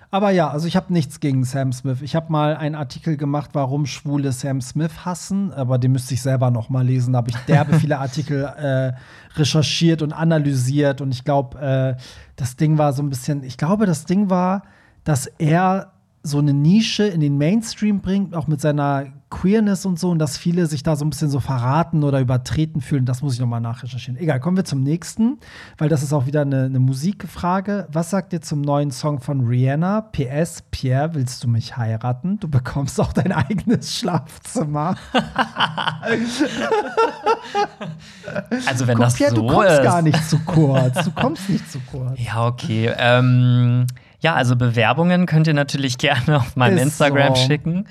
Aber ja, also ich habe nichts gegen Sam Smith. Ich habe mal einen Artikel gemacht, warum Schwule Sam Smith hassen. Aber den müsste ich selber noch mal lesen. Da habe ich derbe viele Artikel äh, recherchiert und analysiert. Und ich glaube, äh, das Ding war so ein bisschen Ich glaube, das Ding war, dass er so eine Nische in den Mainstream bringt, auch mit seiner Queerness und so, und dass viele sich da so ein bisschen so verraten oder übertreten fühlen. Das muss ich nochmal nachrecherchieren. Egal, kommen wir zum nächsten, weil das ist auch wieder eine, eine Musikfrage. Was sagt ihr zum neuen Song von Rihanna? P S, Pierre, willst du mich heiraten? Du bekommst auch dein eigenes Schlafzimmer. Also wenn Guck, das Pierre, so ist. Pierre, du kommst ist. gar nicht zu kurz. Du kommst nicht zu kurz. Ja, okay. Ähm Ja, also Bewerbungen könnt ihr natürlich gerne auf meinem Ist Instagram so. schicken.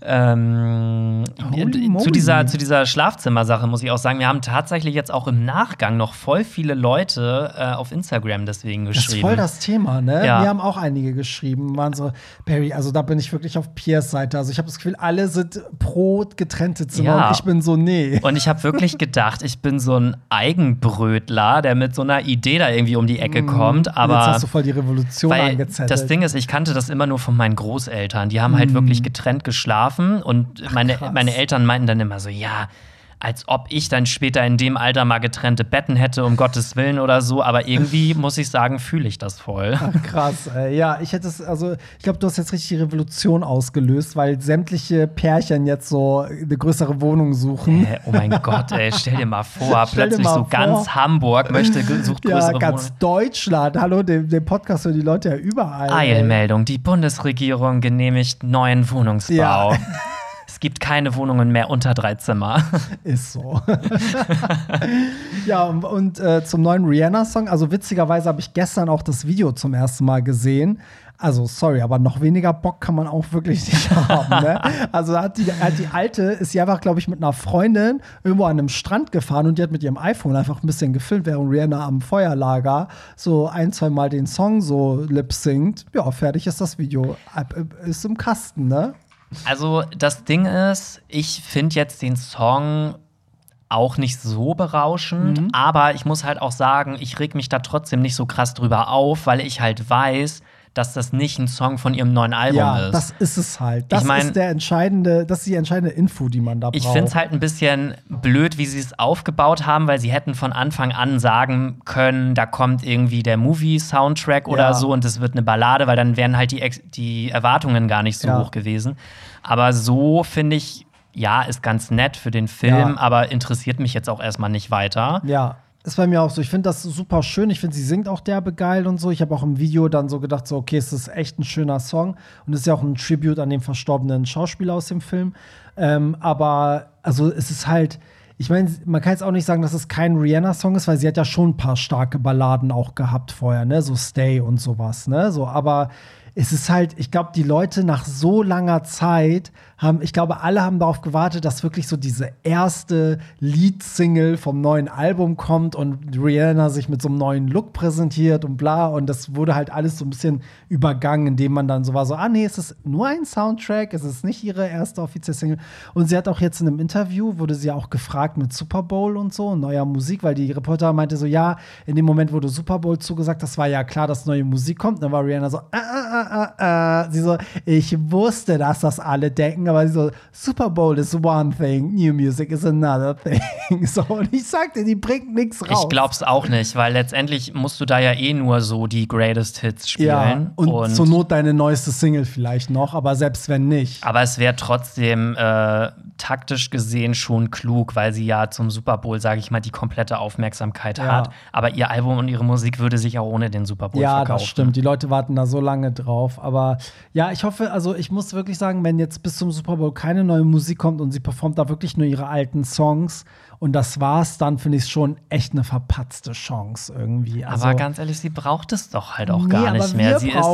Ähm, zu dieser, zu dieser Schlafzimmersache muss ich auch sagen, wir haben tatsächlich jetzt auch im Nachgang noch voll viele Leute äh, auf Instagram deswegen geschrieben. Das ist voll das Thema, ne? Ja. Wir haben auch einige geschrieben, waren so, Barry, also da bin ich wirklich auf Piers Seite. Also ich habe das Gefühl, alle sind pro getrennte Zimmer ja. und ich bin so, nee. Und ich habe wirklich gedacht, ich bin so ein Eigenbrötler, der mit so einer Idee da irgendwie um die Ecke mhm. kommt. Aber jetzt hast du voll die Revolution angezettelt. Das Ding ist, ich kannte das immer nur von meinen Großeltern. Die haben mhm. halt wirklich getrennt geschlafen. Und meine, Ach, meine Eltern meinten dann immer so, ja, als ob ich dann später in dem Alter mal getrennte Betten hätte, um Gottes Willen oder so. Aber irgendwie, muss ich sagen, fühle ich das voll. Ach, krass, ey. Ja, ich hätte es, also, ich glaube, du hast jetzt richtig die Revolution ausgelöst, weil sämtliche Pärchen jetzt so eine größere Wohnung suchen. Äh, oh mein Gott, ey, stell dir mal vor, plötzlich mal so vor. Ganz Hamburg möchte, sucht größere Wohnungen. Ja, ganz Wohnung. Deutschland, hallo, den, den Podcast hören die Leute ja überall. Eilmeldung, die Bundesregierung genehmigt neuen Wohnungsbau. Ja. Es gibt keine Wohnungen mehr unter drei Zimmer. Ist so. Ja, und, und äh, zum neuen Rihanna-Song. Also witzigerweise habe ich gestern auch das Video zum ersten Mal gesehen. Also, sorry, aber noch weniger Bock kann man auch wirklich nicht haben, ne? Also hat die, hat die Alte, ist sie einfach, glaube ich, mit einer Freundin irgendwo an einem Strand gefahren und die hat mit ihrem iPhone einfach ein bisschen gefilmt, während Rihanna am Feuerlager so ein, zwei Mal den Song so lip-singt. Ja, fertig ist das Video. Ist im Kasten, ne? Also, das Ding ist, ich finde jetzt den Song auch nicht so berauschend, mhm. aber ich muss halt auch sagen, ich reg mich da trotzdem nicht so krass drüber auf, weil ich halt weiß, dass das nicht ein Song von ihrem neuen Album ja, ist. Ja, das ist es halt. Das ich mein, ist der entscheidende, das ist die entscheidende Info, die man da braucht. Ich finde es halt ein bisschen blöd, wie sie es aufgebaut haben, weil sie hätten von Anfang an sagen können, da kommt irgendwie der Movie-Soundtrack ja. oder so und es wird eine Ballade, weil dann wären halt die, Ex- die Erwartungen gar nicht so ja. hoch gewesen. Aber so finde ich, ja, ist ganz nett für den Film, ja. aber interessiert mich jetzt auch erstmal nicht weiter. Ja. Ist bei mir auch so. Ich finde das super schön. Ich finde, sie singt auch derbe geil und so. Ich habe auch im Video dann so gedacht, so, okay, es ist echt ein schöner Song. Und es ist ja auch ein Tribute an den verstorbenen Schauspieler aus dem Film. Ähm, aber, also, es ist halt, ich meine, man kann jetzt auch nicht sagen, dass es kein Rihanna-Song ist, weil sie hat ja schon ein paar starke Balladen auch gehabt vorher, ne? So Stay und sowas, ne? So, aber es ist halt, ich glaube, die Leute nach so langer Zeit haben, ich glaube, alle haben darauf gewartet, dass wirklich so diese erste Lead-Single vom neuen Album kommt und Rihanna sich mit so einem neuen Look präsentiert und bla. Und das wurde halt alles so ein bisschen übergangen, indem man dann so war, so, ah nee, es ist nur ein Soundtrack, es ist nicht ihre erste offizielle Single. Und sie hat auch jetzt in einem Interview, wurde sie ja auch gefragt mit Super Bowl und so, neuer Musik, weil die Reporter meinte so, ja, in dem Moment wurde Super Bowl zugesagt, das war ja klar, dass neue Musik kommt. Und dann war Rihanna so, ah, ah, ah. Sie so, ich wusste, dass das alle denken, aber sie so, Super Bowl is one thing, new music is another thing. So, und ich sagte, die bringt nichts raus. Ich glaub's auch nicht, weil letztendlich musst du da ja eh nur so die Greatest Hits spielen. Ja, und, und zur Not deine neueste Single vielleicht noch, aber selbst wenn nicht. Aber es wäre trotzdem äh, taktisch gesehen schon klug, weil sie ja zum Super Bowl, sage ich mal, die komplette Aufmerksamkeit ja. hat. Aber ihr Album und ihre Musik würde sich auch ohne den Super Bowl ja, verkaufen. Ja, das stimmt. Die Leute warten da so lange drauf. Aber ja, ich hoffe, also ich muss wirklich sagen, wenn jetzt bis zum Super Bowl keine neue Musik kommt und sie performt da wirklich nur ihre alten Songs und das war's, dann finde ich es schon echt eine verpatzte Chance irgendwie. Also, aber ganz ehrlich, sie braucht es doch halt auch nee, gar nicht mehr. Sie ist,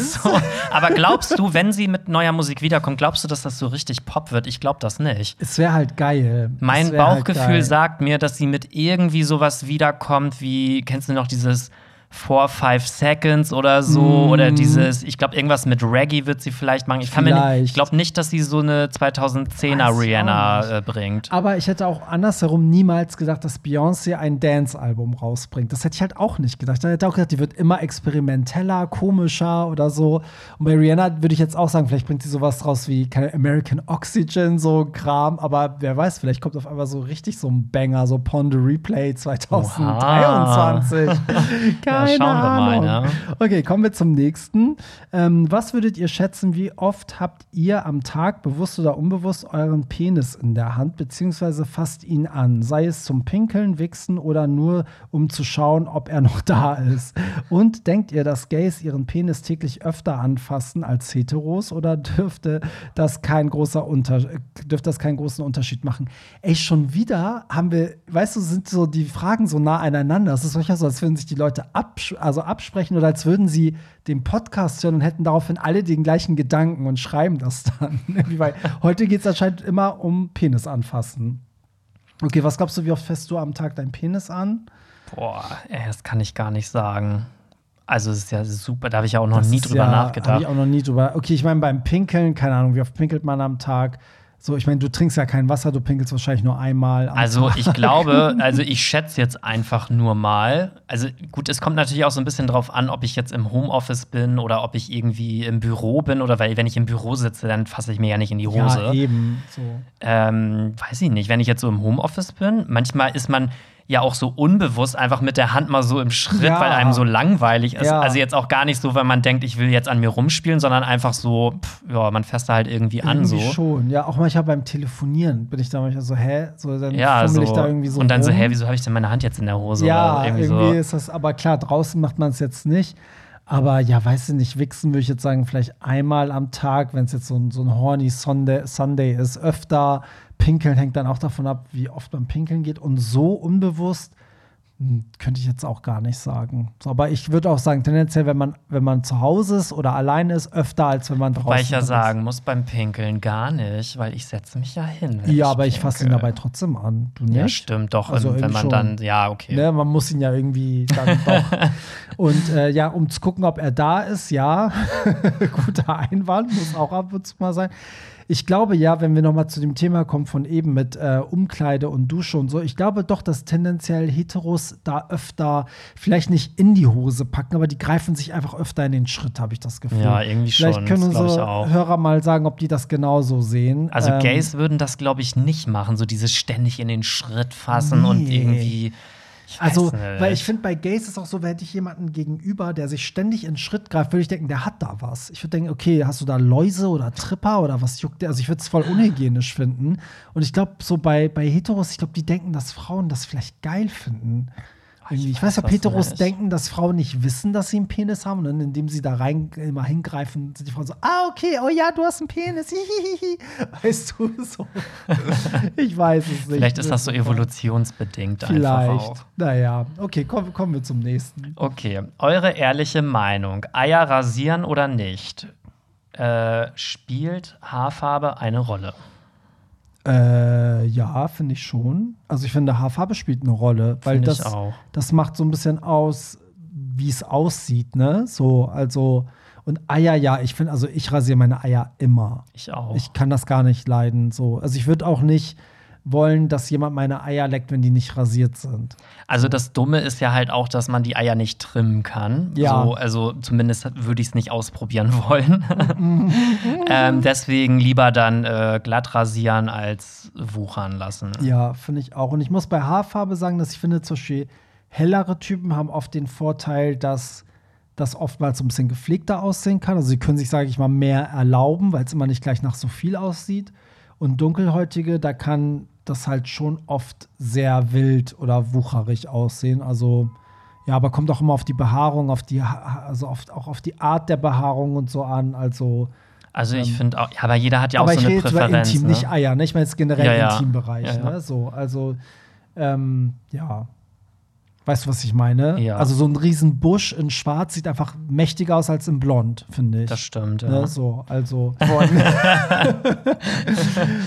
ist so. Aber glaubst du, wenn sie mit neuer Musik wiederkommt, glaubst du, dass das so richtig Pop wird? Ich glaube das nicht. Es wäre halt geil. Mein Bauchgefühl halt geil. sagt mir, dass sie mit irgendwie sowas wiederkommt, wie, kennst du noch dieses Four, Five Seconds oder so, mm. oder dieses, ich glaube, irgendwas mit Reggae wird sie vielleicht machen. Ich, ich glaube nicht, dass sie so eine zweitausendzehner Rihanna äh, bringt. Aber ich hätte auch andersherum niemals gedacht, dass Beyoncé ein Dance-Album rausbringt. Das hätte ich halt auch nicht gedacht. Ich hätte auch gedacht, die wird immer experimenteller, komischer oder so. Und bei Rihanna würde ich jetzt auch sagen, vielleicht bringt sie sowas raus wie keine American Oxygen, so Kram. Aber wer weiß, vielleicht kommt auf einmal so richtig so ein Banger, so Pon de Replay zweitausenddreiundzwanzig. Ja, schauen wir mal, ne? Okay, kommen wir zum nächsten. Ähm, was würdet ihr schätzen, wie oft habt ihr am Tag, bewusst oder unbewusst, euren Penis in der Hand, beziehungsweise fasst ihn an? Sei es zum Pinkeln, Wichsen oder nur, um zu schauen, ob er noch da ist. Und denkt ihr, dass Gays ihren Penis täglich öfter anfassen als Heteros oder dürfte das kein großer Unter- dürfte das keinen großen Unterschied machen? Ey, schon wieder haben wir, weißt du, sind so die Fragen so nah aneinander. Es ist manchmal so, als würden sich die Leute Absch- also absprechen oder als würden sie den Podcast hören und hätten daraufhin alle den gleichen Gedanken und schreiben das dann. Weil heute geht es anscheinend immer um Penis anfassen. Okay, was glaubst du, wie oft fässt du am Tag deinen Penis an? Boah, ey, das kann ich gar nicht sagen. Also, es ist ja super, da habe ich ja auch noch das nie drüber ja, nachgedacht. Habe ich auch noch nie drüber. Okay, ich meine, beim Pinkeln, keine Ahnung, wie oft pinkelt man am Tag? So, ich meine, du trinkst ja kein Wasser, du pinkelst wahrscheinlich nur einmal am Also Tag. Ich glaube, also ich schätze jetzt einfach nur mal. Also gut, es kommt natürlich auch so ein bisschen drauf an, ob ich jetzt im Homeoffice bin oder ob ich irgendwie im Büro bin oder weil wenn ich im Büro sitze, dann fasse ich mir ja nicht in die Hose. Ja, eben. So. Ähm, weiß ich nicht, wenn ich jetzt so im Homeoffice bin, manchmal ist man ja auch so unbewusst einfach mit der Hand mal so im Schritt, ja. weil einem so langweilig ist. Ja. Also jetzt auch gar nicht so, weil man denkt, ich will jetzt an mir rumspielen, sondern einfach so, pff, ja, man fässt da halt irgendwie, irgendwie an. So schon, ja, auch manchmal beim Telefonieren bin ich da manchmal so, hä? So, dann ja, so. Ich da irgendwie so. Und dann rum. So, hä, wieso habe ich denn meine Hand jetzt in der Hose? Ja, oder irgendwie, irgendwie so. Ist das, aber klar, draußen macht man es jetzt nicht. Aber ja, weiß ich nicht, wichsen würde ich jetzt sagen, vielleicht einmal am Tag, wenn es jetzt so, so ein horny Sunday, Sunday ist, öfter. Pinkeln hängt dann auch davon ab, wie oft man pinkeln geht. Und so unbewusst könnte ich jetzt auch gar nicht sagen. So, aber ich würde auch sagen, tendenziell, wenn man, wenn man zu Hause ist oder alleine ist, öfter, als wenn man draußen ist. Wobei ich ja sagen muss, beim Pinkeln gar nicht, weil ich setze mich ja hin. Ja, aber ich fasse ihn dabei trotzdem an. Du nicht? Ja, stimmt, doch. Also wenn man schon, dann, ja, okay. Ne, man muss ihn ja irgendwie dann doch. Und äh, ja, um zu gucken, ob er da ist, ja, guter Einwand, muss auch ab und zu mal sein. Ich glaube ja, wenn wir nochmal zu dem Thema kommen von eben mit äh, Umkleide und Dusche und so, ich glaube doch, dass tendenziell Heteros da öfter vielleicht nicht in die Hose packen, aber die greifen sich einfach öfter in den Schritt, habe ich das Gefühl. Ja, irgendwie schon. Vielleicht können unsere Hörer mal sagen, ob die das genauso sehen. Also ähm, Gays würden das, glaube ich, nicht machen, so dieses ständig in den Schritt fassen nee. und irgendwie Ich weiß also, nicht. Weil ich finde, bei Gays ist es auch so, hätte ich jemanden gegenüber, der sich ständig in den Schritt greift, würde ich denken, der hat da was. Ich würde denken, okay, hast du da Läuse oder Tripper oder was juckt der? Also ich würde es voll unhygienisch finden. Und ich glaube, so bei, bei Heteros, ich glaube, die denken, dass Frauen das vielleicht geil finden. Ich, ich weiß, ob Heteros denken, dass Frauen nicht wissen, dass sie einen Penis haben. Und dann, indem sie da rein immer hingreifen, sind die Frauen so, ah, okay, oh ja, du hast einen Penis. Hihihi. Weißt du, so. Ich weiß es nicht. Vielleicht ist das so evolutionsbedingt Vielleicht. einfach auch. Naja, okay, komm, kommen wir zum nächsten. Okay, eure ehrliche Meinung. Eier rasieren oder nicht? Äh, spielt Haarfarbe eine Rolle? Äh, ja, finde ich schon. Also ich finde, Haarfarbe spielt eine Rolle, weil das, das macht so ein bisschen aus, wie es aussieht, ne? So, also und Eier, ja, ich finde, also ich rasiere meine Eier immer. Ich auch. Ich kann das gar nicht leiden, so. Also ich würde auch nicht wollen, dass jemand meine Eier leckt, wenn die nicht rasiert sind. Also das Dumme ist ja halt auch, dass man die Eier nicht trimmen kann. Ja. So, also zumindest würde ich es nicht ausprobieren wollen. Mhm. ähm, deswegen lieber dann äh, glatt rasieren als wuchern lassen. Ja, finde ich auch. Und ich muss bei Haarfarbe sagen, dass ich finde, zum Beispiel hellere Typen haben oft den Vorteil, dass das oftmals so ein bisschen gepflegter aussehen kann. Also sie können sich, sage ich mal, mehr erlauben, weil es immer nicht gleich nach so viel aussieht. Und Dunkelhäutige, da kann das halt schon oft sehr wild oder wucherig aussehen. Also, ja, aber kommt auch immer auf die Behaarung, auf die, also oft auch auf die Art der Behaarung und so an. Also, also ich ähm, finde auch, ja, aber jeder hat ja auch so eine Präferenz. Aber ich rede jetzt über Intim, ne? Nicht Eier, ne? Ich meine jetzt generell ja, ja. Intimbereich, ja, ja. Ne? So, also, ähm, ja. Weißt du, was ich meine? Ja. Also so ein riesen Busch in Schwarz sieht einfach mächtiger aus als in Blond, finde ich. Das stimmt, ja. Ne? So, also.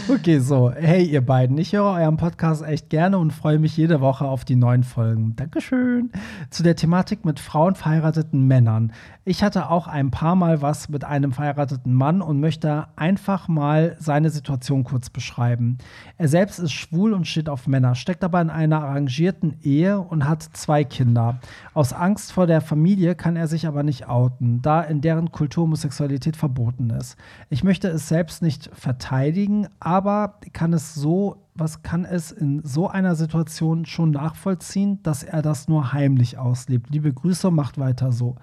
Okay, so. Hey, ihr beiden. Ich höre euren Podcast echt gerne und freue mich jede Woche auf die neuen Folgen. Dankeschön. Zu der Thematik mit Frauen verheirateten Männern. Ich hatte auch ein paar Mal was mit einem verheirateten Mann und möchte einfach mal seine Situation kurz beschreiben. Er selbst ist schwul und steht auf Männer, steckt aber in einer arrangierten Ehe und hat zwei Kinder. Aus Angst vor der Familie kann er sich aber nicht outen, da in deren Kultur Homosexualität verboten ist. Ich möchte es selbst nicht verteidigen, aber kann es so, was kann es in so einer Situation schon nachvollziehen, dass er das nur heimlich auslebt. Liebe Grüße, macht weiter so.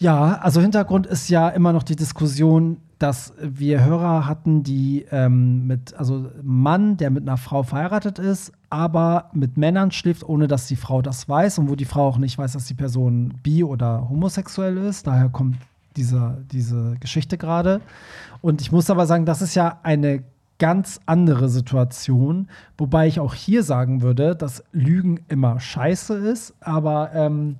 Ja, also Hintergrund ist ja immer noch die Diskussion, dass wir Hörer hatten, die ähm, mit, also Mann, der mit einer Frau verheiratet ist, aber mit Männern schläft, ohne dass die Frau das weiß und wo die Frau auch nicht weiß, dass die Person bi- oder homosexuell ist. Daher kommt diese, diese Geschichte gerade. Und ich muss aber sagen, das ist ja eine ganz andere Situation, wobei ich auch hier sagen würde, dass Lügen immer scheiße ist, aber ähm,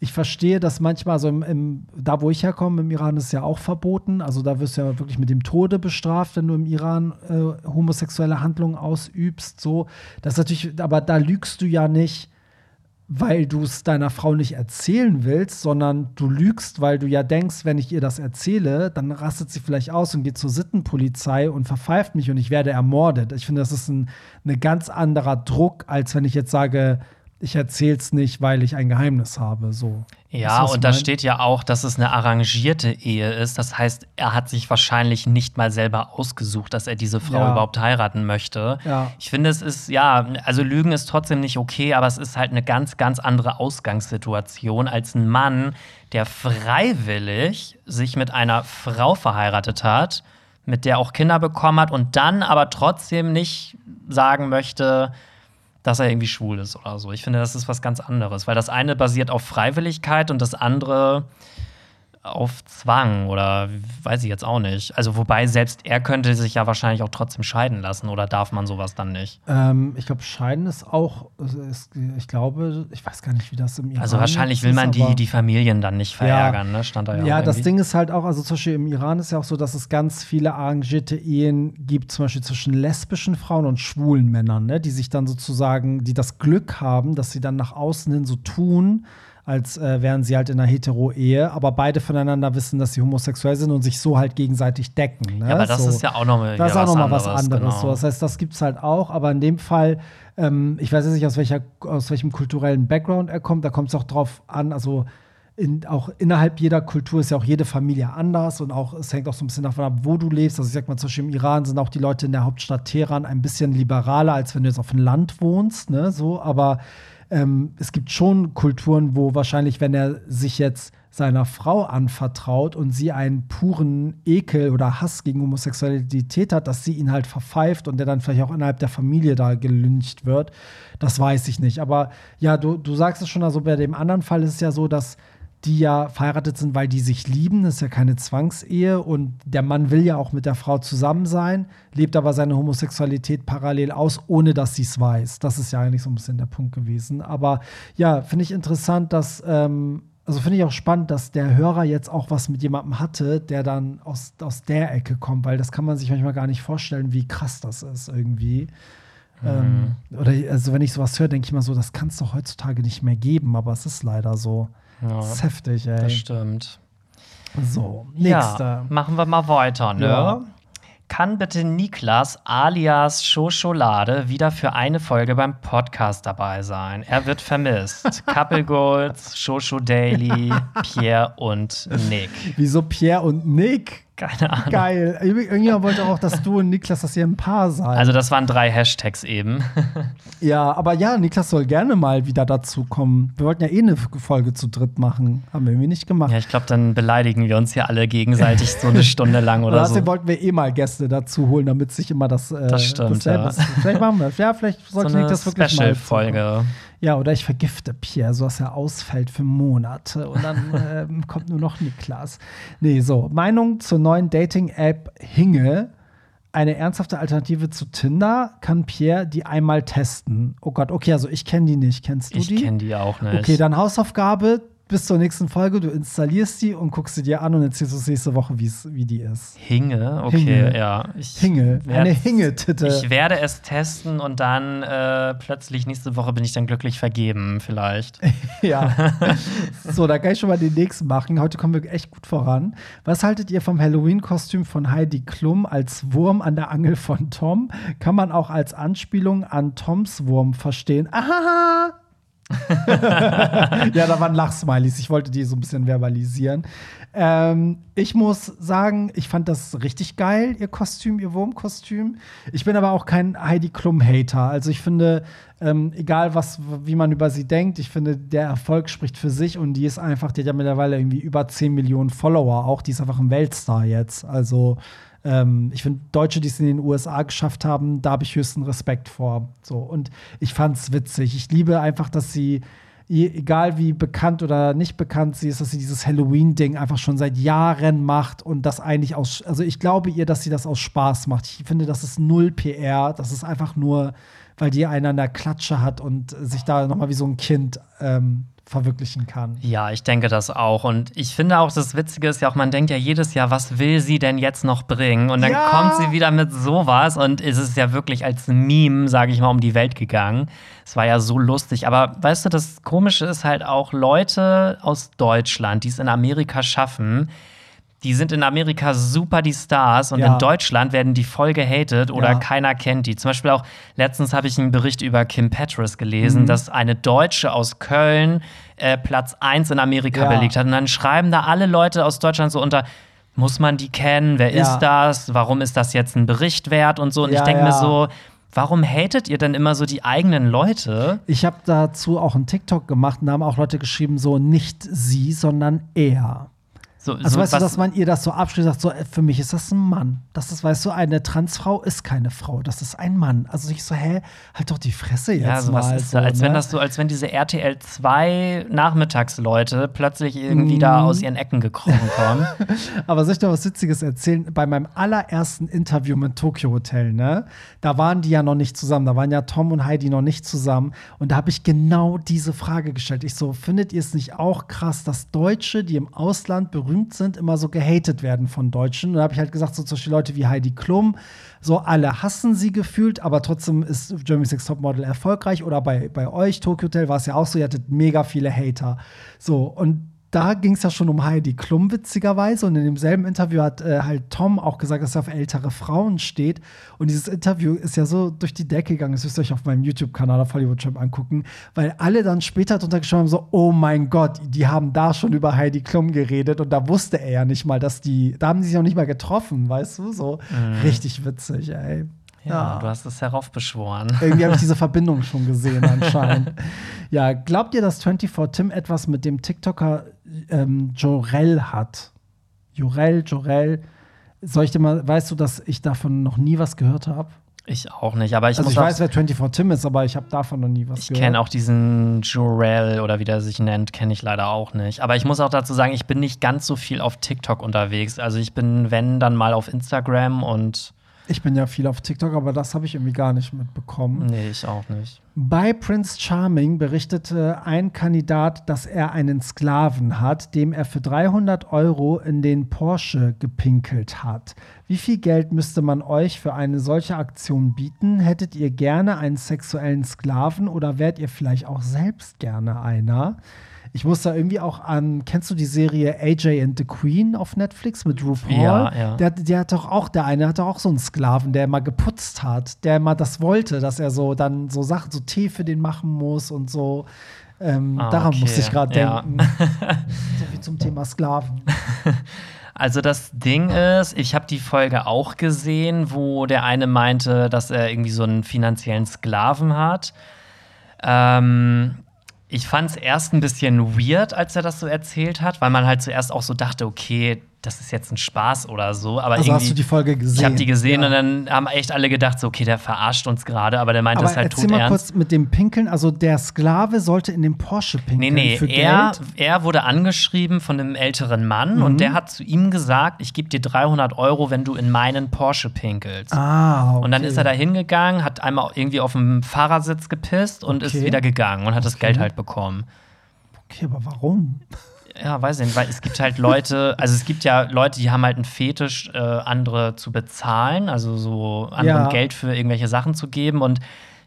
ich verstehe, dass manchmal, also im, im, da wo ich herkomme, im Iran ist es ja auch verboten. Also da wirst du ja wirklich mit dem Tode bestraft, wenn du im Iran äh, homosexuelle Handlungen ausübst. So. Das ist natürlich, aber da lügst du ja nicht, weil du es deiner Frau nicht erzählen willst, sondern du lügst, weil du ja denkst, wenn ich ihr das erzähle, dann rastet sie vielleicht aus und geht zur Sittenpolizei und verpfeift mich und ich werde ermordet. Ich finde, das ist ein eine ganz anderer Druck, als wenn ich jetzt sage, ich erzähl's nicht, weil ich ein Geheimnis habe. So. Ja, und da steht ja auch, dass es eine arrangierte Ehe ist. Das heißt, er hat sich wahrscheinlich nicht mal selber ausgesucht, dass er diese Frau ja. überhaupt heiraten möchte. Ja. Ich finde, es ist, ja, also Lügen ist trotzdem nicht okay, aber es ist halt eine ganz, ganz andere Ausgangssituation als ein Mann, der freiwillig sich mit einer Frau verheiratet hat, mit der auch Kinder bekommen hat und dann aber trotzdem nicht sagen möchte, dass er irgendwie schwul ist oder so. Ich finde, das ist was ganz anderes, weil das eine basiert auf Freiwilligkeit und das andere auf Zwang oder weiß ich jetzt auch nicht. Also wobei, selbst er könnte sich ja wahrscheinlich auch trotzdem scheiden lassen oder darf man sowas dann nicht? Ähm, ich glaube, scheiden ist auch, ist, ich glaube, ich weiß gar nicht, wie das im Iran ist. Also wahrscheinlich will man die, die Familien dann nicht verärgern, ja, ne? Stand da ja, ja das Ding ist halt auch, also zum Beispiel im Iran ist ja auch so, dass es ganz viele arrangierte Ehen gibt, zum Beispiel zwischen lesbischen Frauen und schwulen Männern, ne? Die sich dann sozusagen, die das Glück haben, dass sie dann nach außen hin so tun, als äh, wären sie halt in einer Hetero-Ehe, aber beide voneinander wissen, dass sie homosexuell sind und sich so halt gegenseitig decken. Ne? Ja, aber das so. ist ja auch nochmal ja, was, noch was anderes. Genau. So. Das heißt, das gibt's halt auch, aber in dem Fall, ähm, ich weiß jetzt nicht, aus, welcher, aus welchem kulturellen Background er kommt, da kommt es auch drauf an, also In, auch innerhalb jeder Kultur ist ja auch jede Familie anders und auch es hängt auch so ein bisschen davon ab, wo du lebst. Also ich sag mal, zum Beispiel im Iran sind auch die Leute in der Hauptstadt Teheran ein bisschen liberaler, als wenn du jetzt auf dem Land wohnst, ne, so. Aber ähm, es gibt schon Kulturen, wo wahrscheinlich, wenn er sich jetzt seiner Frau anvertraut und sie einen puren Ekel oder Hass gegen Homosexualität hat, dass sie ihn halt verpfeift und der dann vielleicht auch innerhalb der Familie da gelyncht wird, das weiß ich nicht. Aber ja, du, du sagst es schon, also bei dem anderen Fall ist es ja so, dass die ja verheiratet sind, weil die sich lieben. Das ist ja keine Zwangsehe. Und der Mann will ja auch mit der Frau zusammen sein, lebt aber seine Homosexualität parallel aus, ohne dass sie es weiß. Das ist ja eigentlich so ein bisschen der Punkt gewesen. Aber ja, finde ich interessant, dass ähm, also finde ich auch spannend, dass der Hörer jetzt auch was mit jemandem hatte, der dann aus, aus der Ecke kommt. Weil das kann man sich manchmal gar nicht vorstellen, wie krass das ist irgendwie. Mhm. Ähm, oder also wenn ich sowas höre, denke ich mal so, das kann es doch heutzutage nicht mehr geben. Aber es ist leider so. Ja, das ist heftig, ey. Das stimmt. So, nächster. Ja, machen wir mal weiter, ne? Ja. Kann bitte Niklas alias Schoscholade wieder für eine Folge beim Podcast dabei sein? Er wird vermisst. Couple Goals, Schoscho Daily, Pierre und Nick. Wieso Pierre und Nick? Keine Ahnung. Geil. Irgendjemand wollte auch, dass du und Niklas, dass ihr ein Paar seid. Also das waren drei Hashtags eben. Ja, aber ja, Niklas soll gerne mal wieder dazu kommen. Wir wollten ja eh eine Folge zu dritt machen. Haben wir irgendwie nicht gemacht. Ja, ich glaube, dann beleidigen wir uns hier alle gegenseitig so eine Stunde lang oder, oder so. Deswegen wollten wir eh mal Gäste dazu holen, damit sich immer das äh, Das stimmt, ja. Vielleicht machen wir Ja, vielleicht sollte so Niklas wirklich mal eine Special-Folge. Ja, oder ich vergifte Pierre, sodass er ausfällt für Monate. Und dann äh, kommt nur noch Niklas. Nee, so. Meinung zur neuen Dating-App Hinge. Eine ernsthafte Alternative zu Tinder kann Pierre die einmal testen. Oh Gott, okay, also ich kenne die nicht. Kennst du ich die? Ich kenne die auch nicht. Okay, dann Hausaufgabe bis zur nächsten Folge. Du installierst die und guckst sie dir an und erzählst uns nächste Woche, wie die ist. Hinge? Okay, Hinge. ja. Ich Hinge. Eine Hinge-Titte. Ich werde es testen und dann äh, plötzlich nächste Woche bin ich dann glücklich vergeben, vielleicht. Ja. So, da kann ich schon mal den nächsten machen. Heute kommen wir echt gut voran. Was haltet ihr vom Halloween-Kostüm von Heidi Klum als Wurm an der Angel von Tom? Kann man auch als Anspielung an Toms Wurm verstehen? Ahaha! Ja, da waren Lachsmileys. Ich wollte die so ein bisschen verbalisieren. Ähm, ich muss sagen, ich fand das richtig geil, ihr Kostüm, ihr Wurmkostüm. Ich bin aber auch kein Heidi Klum-Hater. Also ich finde, ähm, egal was, wie man über sie denkt, ich finde, der Erfolg spricht für sich und die ist einfach, die hat ja mittlerweile irgendwie über zehn Millionen Follower auch. Die ist einfach ein Weltstar jetzt. Also Ähm, ich finde, Deutsche, die es in den U S A geschafft haben, da habe ich höchsten Respekt vor. So, und ich fand's witzig. Ich liebe einfach, dass sie, egal wie bekannt oder nicht bekannt sie ist, dass sie dieses Halloween-Ding einfach schon seit Jahren macht und das eigentlich aus, also ich glaube ihr, dass sie das aus Spaß macht. Ich finde, das ist null P R. Das ist einfach nur, weil die einen an der Klatsche hat und sich da nochmal wie so ein Kind ähm, verwirklichen kann. Ja, ich denke das auch. Und ich finde auch, das Witzige ist ja auch, man denkt ja jedes Jahr, was will sie denn jetzt noch bringen? Und dann ja. kommt sie wieder mit sowas und es ist ja wirklich als Meme, sage ich mal, um die Welt gegangen. Es war ja so lustig. Aber weißt du, das Komische ist halt auch, Leute aus Deutschland, die es in Amerika schaffen, die sind in Amerika super die Stars und ja. in Deutschland werden die voll gehatet oder ja. keiner kennt die. Zum Beispiel auch, letztens habe ich einen Bericht über Kim Petras gelesen, mhm. dass eine Deutsche aus Köln äh, Platz eins in Amerika ja. belegt hat. Und dann schreiben da alle Leute aus Deutschland so unter, muss man die kennen, wer ja. ist das, warum ist das jetzt ein Bericht wert und so. Und ja, ich denke ja. mir so, warum hatet ihr denn immer so die eigenen Leute? Ich habe dazu auch einen TikTok gemacht und da haben auch Leute geschrieben so, nicht sie, sondern er. So, also so weißt du, dass man ihr das so abschließt, sagt so, für mich ist das ein Mann. Das ist, weißt du, eine Transfrau ist keine Frau, das ist ein Mann. Also ich so, hä, halt doch die Fresse jetzt ja, so mal. Was ist so, als, ne? wenn das so, als wenn diese R T L zwei Nachmittagsleute plötzlich irgendwie mm. da aus ihren Ecken gekrochen kommen. Aber soll ich noch was Witziges erzählen? Bei meinem allerersten Interview mit Tokio Hotel, ne, da waren die ja noch nicht zusammen, da waren ja Tom und Heidi noch nicht zusammen und da habe ich genau diese Frage gestellt. Ich so, findet ihr es nicht auch krass, dass Deutsche, die im Ausland berühmt berühmt sind, immer so gehatet werden von Deutschen. Und da habe ich halt gesagt, so zum Beispiel Leute wie Heidi Klum, so alle hassen sie gefühlt, aber trotzdem ist Germany's Next Topmodel erfolgreich. Oder bei, bei euch, Tokio Hotel, war es ja auch so, ihr hattet mega viele Hater. So, und da ging es ja schon um Heidi Klum, witzigerweise. Und in demselben Interview hat äh, halt Tom auch gesagt, dass er auf ältere Frauen steht. Und dieses Interview ist ja so durch die Decke gegangen. Das müsst ihr euch auf meinem YouTube-Kanal auf Hollywood Tramp angucken. Weil alle dann später drunter geschrieben haben, so, oh mein Gott, die haben da schon über Heidi Klum geredet. Und da wusste er ja nicht mal, dass die, da haben sie sich noch nicht mal getroffen, weißt du? So mhm. richtig witzig, ey. Ja, ja, du hast es heraufbeschworen. Irgendwie habe ich diese Verbindung schon gesehen anscheinend. Ja, glaubt ihr, dass vierundzwanzig Tim etwas mit dem TikToker ähm, Jorel hat? Jorel, Jorel. Soll ich dir mal, weißt du, dass ich davon noch nie was gehört habe? Ich auch nicht, aber ich Also muss ich weiß, wer vierundzwanzig Tim ist, aber ich habe davon noch nie was ich gehört. Ich kenne auch diesen Jorel oder wie der sich nennt, kenne ich leider auch nicht. Aber ich muss auch dazu sagen, ich bin nicht ganz so viel auf TikTok unterwegs. Also ich bin, wenn, dann mal auf Instagram und ich bin ja viel auf TikTok, aber das habe ich irgendwie gar nicht mitbekommen. Nee, ich auch nicht. Bei Prince Charming berichtete ein Kandidat, dass er einen Sklaven hat, dem er für dreihundert Euro in den Porsche gepinkelt hat. Wie viel Geld müsste man euch für eine solche Aktion bieten? Hättet ihr gerne einen sexuellen Sklaven oder wärt ihr vielleicht auch selbst gerne einer? Ich muss da irgendwie auch an, kennst du die Serie A J and the Queen auf Netflix mit RuPaul? Ja, ja. Der, der hat doch auch, der eine hat doch auch so einen Sklaven, der mal geputzt hat, der mal das wollte, dass er so dann so Sachen, so Tee für den machen muss und so. Ähm, ah, daran okay. musste ich gerade denken. Ja. So viel zum Thema Sklaven. Also das Ding ist, ich habe die Folge auch gesehen, wo der eine meinte, dass er irgendwie so einen finanziellen Sklaven hat. Ähm, Ich fand es erst ein bisschen weird, als er das so erzählt hat, weil man halt zuerst auch so dachte, okay, das ist jetzt ein Spaß oder so. Aber also irgendwie, hast du die Folge gesehen? Ich habe die gesehen ja. und dann haben echt alle gedacht, so, okay, der verarscht uns gerade, aber der meint aber das halt todernst. Erzähl mal kurz mit dem Pinkeln, also der Sklave sollte in den Porsche pinkeln nee, nee, für er, Geld? Er wurde angeschrieben von einem älteren Mann mhm. und der hat zu ihm gesagt, ich gebe dir dreihundert Euro, wenn du in meinen Porsche pinkelst. Ah, okay. Und dann ist er da hingegangen, hat einmal irgendwie auf dem Fahrersitz gepisst und okay. ist wieder gegangen und hat okay. das Geld halt bekommen. Okay, aber warum? Ja, weiß ich nicht, weil es gibt halt Leute, also es gibt ja Leute, die haben halt einen Fetisch, äh, andere zu bezahlen, also so anderen ja. Geld für irgendwelche Sachen zu geben. Und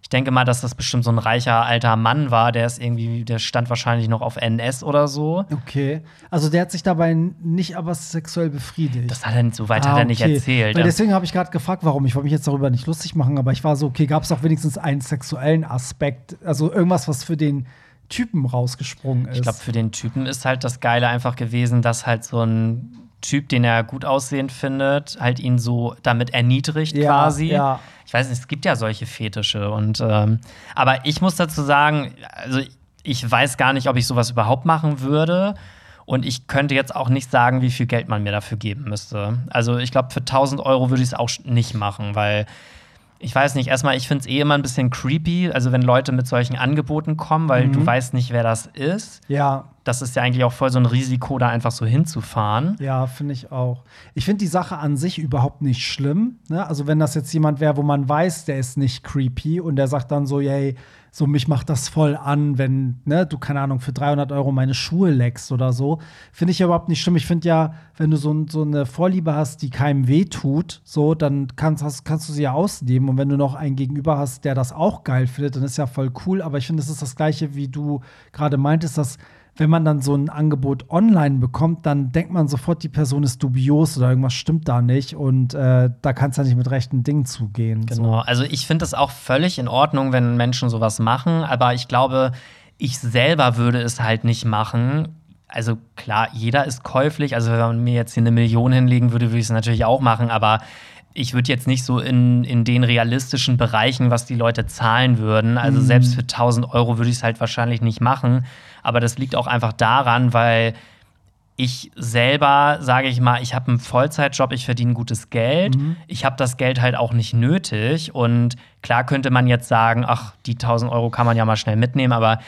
ich denke mal, dass das bestimmt so ein reicher alter Mann war, der ist irgendwie, der stand wahrscheinlich noch auf N S oder so. Okay. Also der hat sich dabei nicht aber sexuell befriedigt. Das hat er nicht, so weit ah, hat er nicht okay. erzählt. Weil deswegen habe ich gerade gefragt, warum. Ich wollte mich jetzt darüber nicht lustig machen, aber ich war so, okay, gab es doch wenigstens einen sexuellen Aspekt, also irgendwas, was für den Typen rausgesprungen ist. Ich glaube, für den Typen ist halt das Geile einfach gewesen, dass halt so ein Typ, den er gut aussehend findet, halt ihn so damit erniedrigt ja, quasi. Ja. Ich weiß nicht, es gibt ja solche Fetische. Und ähm, aber ich muss dazu sagen, also ich weiß gar nicht, ob ich sowas überhaupt machen würde. Und ich könnte jetzt auch nicht sagen, wie viel Geld man mir dafür geben müsste. Also ich glaube, für tausend Euro würde ich es auch nicht machen, weil ich weiß nicht, erstmal, ich finde es eh immer ein bisschen creepy, also wenn Leute mit solchen Angeboten kommen, weil mhm. du weißt nicht, wer das ist. Ja. Das ist ja eigentlich auch voll so ein Risiko, da einfach so hinzufahren. Ja, finde ich auch. Ich finde die Sache an sich überhaupt nicht schlimm. Ne? Also wenn das jetzt jemand wäre, wo man weiß, der ist nicht creepy und der sagt dann so, hey, so mich macht das voll an, wenn ne, du, keine Ahnung, für dreihundert Euro meine Schuhe leckst oder so. Finde ich ja überhaupt nicht schlimm. Ich finde ja, wenn du so, so eine Vorliebe hast, die keinem wehtut, so, dann kannst, hast, kannst du sie ja ausleben. Und wenn du noch einen Gegenüber hast, der das auch geil findet, dann ist ja voll cool. Aber ich finde, es ist das Gleiche, wie du gerade meintest, dass wenn man dann so ein Angebot online bekommt, dann denkt man sofort, die Person ist dubios oder irgendwas stimmt da nicht und äh, da kann es ja nicht mit rechten Dingen zugehen. Genau, so. Also ich finde das auch völlig in Ordnung, wenn Menschen sowas machen, aber ich glaube, ich selber würde es halt nicht machen. Also klar, jeder ist käuflich, also wenn man mir jetzt hier eine Million hinlegen würde, würde ich es natürlich auch machen, aber ich würde jetzt nicht so in, in den realistischen Bereichen, was die Leute zahlen würden. Also mhm. selbst für tausend Euro würde ich es halt wahrscheinlich nicht machen. Aber das liegt auch einfach daran, weil ich selber, sage ich mal, ich habe einen Vollzeitjob, ich verdiene gutes Geld. Mhm. Ich habe das Geld halt auch nicht nötig. Und klar könnte man jetzt sagen, ach, die tausend Euro kann man ja mal schnell mitnehmen. Aber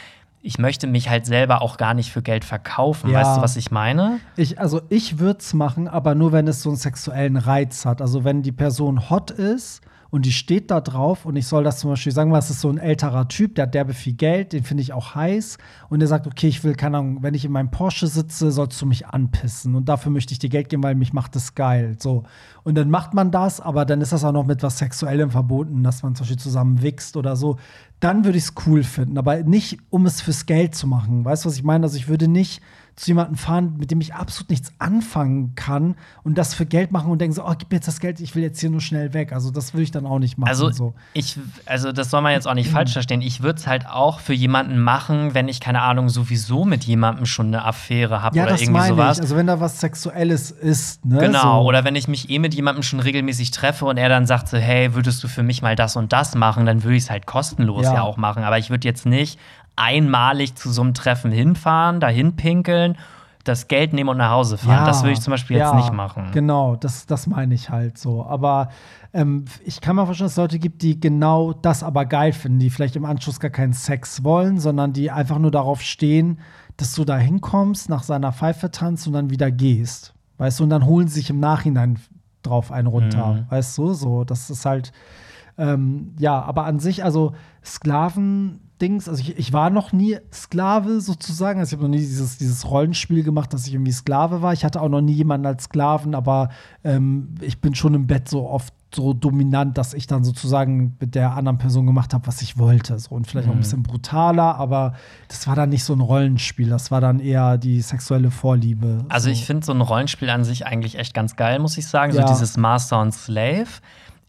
ich möchte mich halt selber auch gar nicht für Geld verkaufen. Ja. Weißt du, was ich meine? Ich, also ich würde es machen, aber nur, wenn es so einen sexuellen Reiz hat. Also wenn die Person hot ist und die steht da drauf und ich soll das zum Beispiel sagen, was ist so ein älterer Typ, der hat derbe viel Geld, den finde ich auch heiß und der sagt, okay, ich will, keine Ahnung, wenn ich in meinem Porsche sitze, sollst du mich anpissen und dafür möchte ich dir Geld geben, weil mich macht das geil, so. Und dann macht man das, aber dann ist das auch noch mit was Sexuellem verboten, dass man zum Beispiel zusammen wichst oder so, dann würde ich es cool finden, aber nicht, um es fürs Geld zu machen, weißt du, was ich meine? Also ich würde nicht zu jemandem fahren, mit dem ich absolut nichts anfangen kann und das für Geld machen und denken so, oh, gib mir jetzt das Geld, ich will jetzt hier nur schnell weg. Also das will ich dann auch nicht machen. Also, so. ich, also das soll man jetzt auch nicht falsch verstehen. Ich würde es halt auch für jemanden machen, wenn ich, keine Ahnung, sowieso mit jemandem schon eine Affäre habe ja, oder irgendwie sowas. Ja, das meine ich. Also wenn da was Sexuelles ist. Ne? Genau, so. Oder wenn ich mich eh mit jemandem schon regelmäßig treffe und er dann sagt so, hey, würdest du für mich mal das und das machen, dann würde ich es halt kostenlos ja. ja auch machen. Aber ich würde jetzt nicht einmalig zu so einem Treffen hinfahren, dahin pinkeln, das Geld nehmen und nach Hause fahren. Ja, das würde ich zum Beispiel ja, jetzt nicht machen. Genau, das, das meine ich halt so. Aber ähm, ich kann mir vorstellen, dass es Leute gibt, die genau das aber geil finden, die vielleicht im Anschluss gar keinen Sex wollen, sondern die einfach nur darauf stehen, dass du da hinkommst, nach seiner Pfeife tanzt und dann wieder gehst. Weißt du, und dann holen sie sich im Nachhinein drauf einen runter. Mhm. Weißt du, so, das ist halt ähm, ja, aber an sich, also Sklaven Dings, also ich, ich war noch nie Sklave sozusagen, also ich habe noch nie dieses, dieses Rollenspiel gemacht, dass ich irgendwie Sklave war. Ich hatte auch noch nie jemanden als Sklaven, aber ähm, ich bin schon im Bett so oft so dominant, dass ich dann sozusagen mit der anderen Person gemacht habe, was ich wollte. So. Und vielleicht mhm. auch ein bisschen brutaler, aber das war dann nicht so ein Rollenspiel, das war dann eher die sexuelle Vorliebe. Also so. Ich finde so ein Rollenspiel an sich eigentlich echt ganz geil, muss ich sagen, ja. So dieses Master und Slave.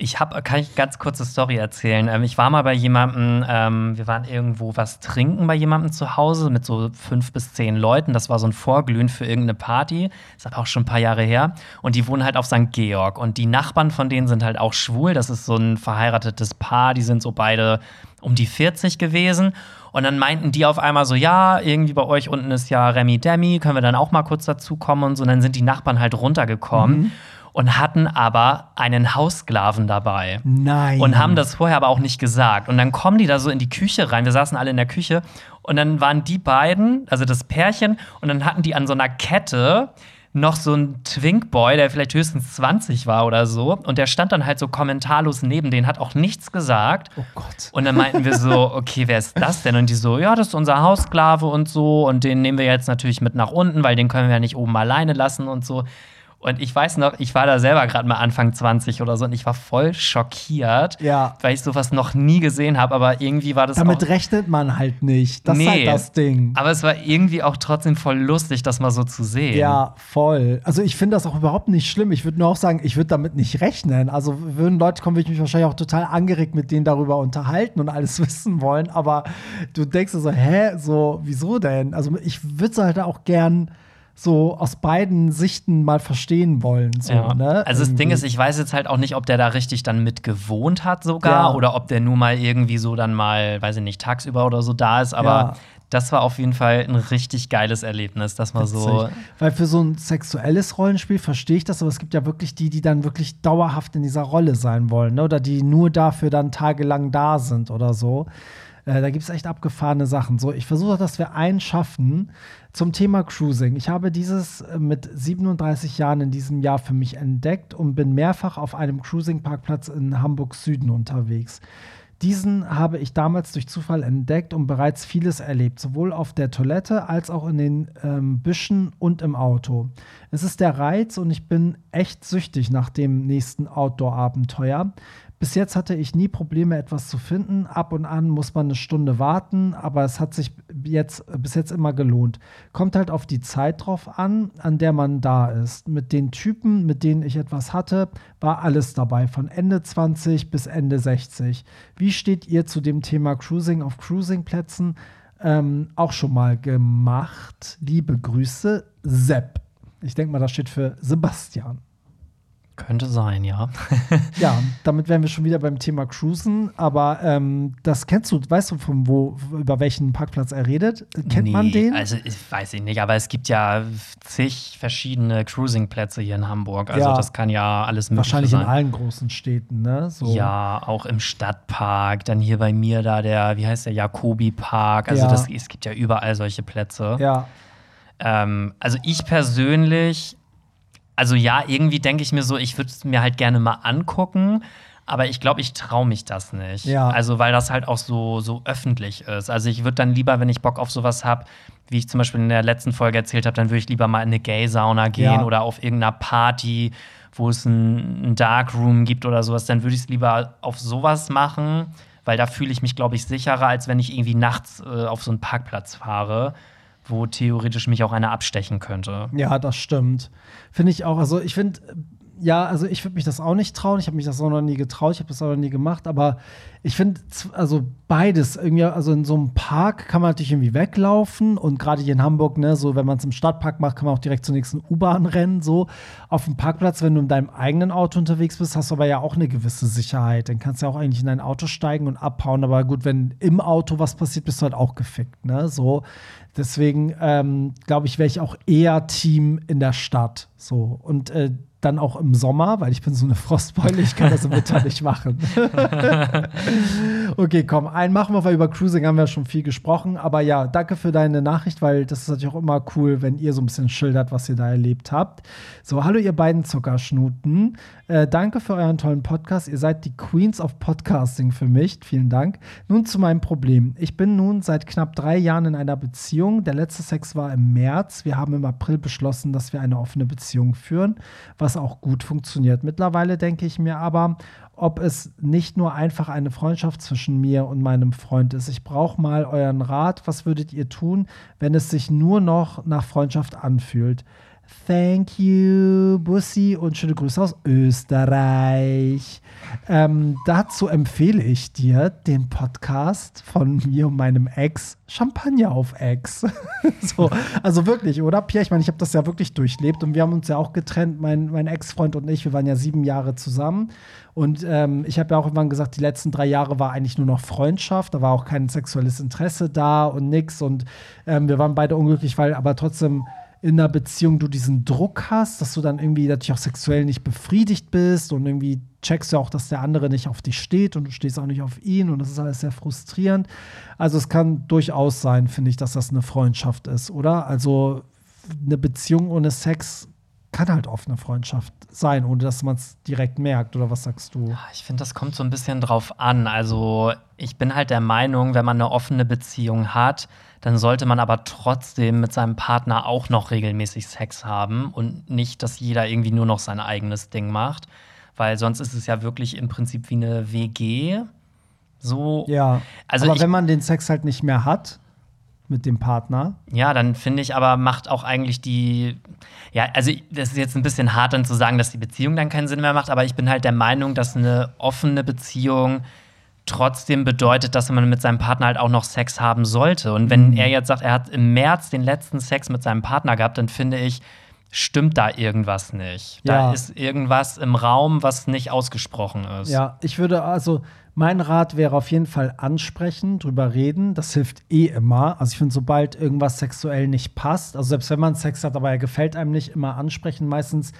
Ich hab, kann ich ganz kurze Story erzählen. Ähm, ich war mal bei jemandem, ähm, wir waren irgendwo was trinken bei jemandem zu Hause mit so fünf bis zehn Leuten. Das war so ein Vorglühen für irgendeine Party. Das ist auch schon ein paar Jahre her. Und die wohnen halt auf Sankt Georg. Und die Nachbarn von denen sind halt auch schwul. Das ist so ein verheiratetes Paar. Die sind so beide um die vierzig gewesen. Und dann meinten die auf einmal so, ja, irgendwie bei euch unten ist ja Remi Demi. Können wir dann auch mal kurz dazukommen? Und so. Und dann sind die Nachbarn halt runtergekommen. Mhm. Und hatten aber einen Haussklaven dabei. Nein. Und haben das vorher aber auch nicht gesagt. Und dann kommen die da so in die Küche rein. Wir saßen alle in der Küche. Und dann waren die beiden, also das Pärchen, und dann hatten die an so einer Kette noch so einen Twinkboy, der vielleicht höchstens zwanzig war oder so. Und der stand dann halt so kommentarlos neben denen, hat auch nichts gesagt. Oh Gott. Und dann meinten wir so, okay, wer ist das denn? Und die so, ja, das ist unser Haussklave und so. Und den nehmen wir jetzt natürlich mit nach unten, weil den können wir ja nicht oben alleine lassen und so. Und ich weiß noch, ich war da selber gerade mal Anfang zwanzig oder so und ich war voll schockiert, ja. weil ich sowas noch nie gesehen habe, aber irgendwie war das Damit auch, rechnet man halt nicht, das nee, ist halt das Ding. Aber es war irgendwie auch trotzdem voll lustig, das mal so zu sehen. Ja, voll. Also ich finde das auch überhaupt nicht schlimm. Ich würde nur auch sagen, ich würde damit nicht rechnen. Also würden Leute kommen, würde ich mich wahrscheinlich auch total angeregt mit denen darüber unterhalten und alles wissen wollen, aber du denkst so, also, hä, so, wieso denn? Also ich würde es halt auch gern so aus beiden Sichten mal verstehen wollen. So, ja. ne? Also das irgendwie. Ding ist, ich weiß jetzt halt auch nicht, ob der da richtig dann mit gewohnt hat sogar ja. oder ob der nur mal irgendwie so dann mal, weiß ich nicht, tagsüber oder so da ist, aber ja. das war auf jeden Fall ein richtig geiles Erlebnis, dass man Witzig. so. Weil für so ein sexuelles Rollenspiel verstehe ich das, aber es gibt ja wirklich die, die dann wirklich dauerhaft in dieser Rolle sein wollen, ne? Oder die nur dafür dann tagelang da sind oder so. Da gibt es echt abgefahrene Sachen. So, ich versuche, dass wir einen schaffen zum Thema Cruising. Ich habe dieses mit siebenunddreißig Jahren in diesem Jahr für mich entdeckt und bin mehrfach auf einem Cruising-Parkplatz in Hamburg Süden unterwegs. Diesen habe ich damals durch Zufall entdeckt und bereits vieles erlebt, sowohl auf der Toilette als auch in den ähm, Büschen und im Auto. Es ist der Reiz und ich bin echt süchtig nach dem nächsten Outdoor-Abenteuer. Bis jetzt hatte ich nie Probleme, etwas zu finden. Ab und an muss man eine Stunde warten, aber es hat sich jetzt, bis jetzt immer gelohnt. Kommt halt auf die Zeit drauf an, an der man da ist. Mit den Typen, mit denen ich etwas hatte, war alles dabei, von Ende zwanzig bis Ende sechzig. Wie steht ihr zu dem Thema Cruising auf Cruisingplätzen? Ähm, auch schon mal gemacht. Liebe Grüße, Sepp. Ich denke mal, das steht für Sebastian. Könnte sein, ja. Ja, damit wären wir schon wieder beim Thema Cruisen. Aber ähm, das kennst du, weißt du, von wo, über welchen Parkplatz er redet? Kennt nee, man den? Also ich weiß ich nicht, aber es gibt ja zig verschiedene Cruising-Plätze hier in Hamburg. Also ja, das kann ja alles möglich sein. Wahrscheinlich in allen großen Städten, ne? So. Ja, auch im Stadtpark, dann hier bei mir da der, wie heißt der, Jakobi-Park. Also ja. das, es gibt ja überall solche Plätze. Ja. Ähm, also ich persönlich Also ja, irgendwie denke ich mir so, ich würde es mir halt gerne mal angucken. Aber ich glaube, ich traue mich das nicht. Ja. Also, weil das halt auch so, so öffentlich ist. Also, ich würde dann lieber, wenn ich Bock auf sowas habe, wie ich zum Beispiel in der letzten Folge erzählt habe, dann würde ich lieber mal in eine Gay-Sauna gehen ja. oder auf irgendeiner Party, wo es einen Darkroom gibt oder sowas. Dann würde ich es lieber auf sowas machen, weil da fühle ich mich, glaube ich, sicherer, als wenn ich irgendwie nachts äh, auf so einen Parkplatz fahre, wo theoretisch mich auch einer abstechen könnte. Ja, das stimmt. Finde ich auch. Also, ich finde. Ja, also ich würde mich das auch nicht trauen. Ich habe mich das auch noch nie getraut. Ich habe das auch noch nie gemacht. Aber ich finde, also beides irgendwie, also in so einem Park kann man natürlich irgendwie weglaufen. Und gerade hier in Hamburg, ne, so wenn man es im Stadtpark macht, kann man auch direkt zur nächsten U-Bahn rennen. So auf dem Parkplatz, wenn du in deinem eigenen Auto unterwegs bist, hast du aber ja auch eine gewisse Sicherheit. Dann kannst du ja auch eigentlich in dein Auto steigen und abhauen. Aber gut, wenn im Auto was passiert, bist du halt auch gefickt, ne? So. Deswegen ähm, glaube ich, wäre ich auch eher Team in der Stadt. So. Und äh, dann auch im Sommer, weil ich bin so eine Frostbeule, ich kann das im Winter nicht machen. Okay, komm, einen machen wir, weil über Cruising haben wir schon viel gesprochen. Aber ja, danke für deine Nachricht, weil das ist natürlich auch immer cool, wenn ihr so ein bisschen schildert, was ihr da erlebt habt. So, hallo ihr beiden Zuckerschnuten. Äh, danke für euren tollen Podcast. Ihr seid die Queens of Podcasting für mich. Vielen Dank. Nun zu meinem Problem. Ich bin nun seit knapp drei Jahren in einer Beziehung. Der letzte Sex war im März. Wir haben im April beschlossen, dass wir eine offene Beziehung führen, was auch gut funktioniert. Mittlerweile denke ich mir aber, ob es nicht nur einfach eine Freundschaft zwischen mir und meinem Freund ist. Ich brauche mal euren Rat. Was würdet ihr tun, wenn es sich nur noch nach Freundschaft anfühlt? Thank you, Bussi, und schöne Grüße aus Österreich. Ähm, dazu empfehle ich dir den Podcast von mir und meinem Ex, Champagner auf Ex. So, also wirklich, oder? Pierre, ich meine, ich habe das ja wirklich durchlebt und wir haben uns ja auch getrennt, mein, mein Ex-Freund und ich, wir waren ja sieben Jahre zusammen. Und ähm, ich habe ja auch irgendwann gesagt, die letzten drei Jahre war eigentlich nur noch Freundschaft. Da war auch kein sexuelles Interesse da und nix. Und ähm, wir waren beide unglücklich, weil aber trotzdem in einer Beziehung du diesen Druck hast, dass du dann irgendwie natürlich auch sexuell nicht befriedigt bist und irgendwie checkst du auch, dass der andere nicht auf dich steht und du stehst auch nicht auf ihn und das ist alles sehr frustrierend. Also es kann durchaus sein, finde ich, dass das eine Freundschaft ist, oder? Also eine Beziehung ohne Sex kann halt oft eine Freundschaft sein, ohne dass man es direkt merkt. Oder was sagst du? Ja, ich finde, das kommt so ein bisschen drauf an. Also ich bin halt der Meinung, wenn man eine offene Beziehung hat, dann sollte man aber trotzdem mit seinem Partner auch noch regelmäßig Sex haben und nicht, dass jeder irgendwie nur noch sein eigenes Ding macht. Weil sonst ist es ja wirklich im Prinzip wie eine W G. So. Ja, also aber ich, wenn man den Sex halt nicht mehr hat mit dem Partner. Ja, dann finde ich aber, macht auch eigentlich die, ja, also das ist jetzt ein bisschen hart dann zu sagen, dass die Beziehung dann keinen Sinn mehr macht, aber ich bin halt der Meinung, dass eine offene Beziehung trotzdem bedeutet, dass man mit seinem Partner halt auch noch Sex haben sollte. Und wenn mhm. er jetzt sagt, er hat im März den letzten Sex mit seinem Partner gehabt, dann finde ich, stimmt da irgendwas nicht. Ja. Da ist irgendwas im Raum, was nicht ausgesprochen ist. Ja, ich würde also, mein Rat wäre auf jeden Fall ansprechen, drüber reden. Das hilft eh immer. Also ich finde, sobald irgendwas sexuell nicht passt, also selbst wenn man Sex hat, aber er gefällt einem nicht, immer ansprechen. Meistens,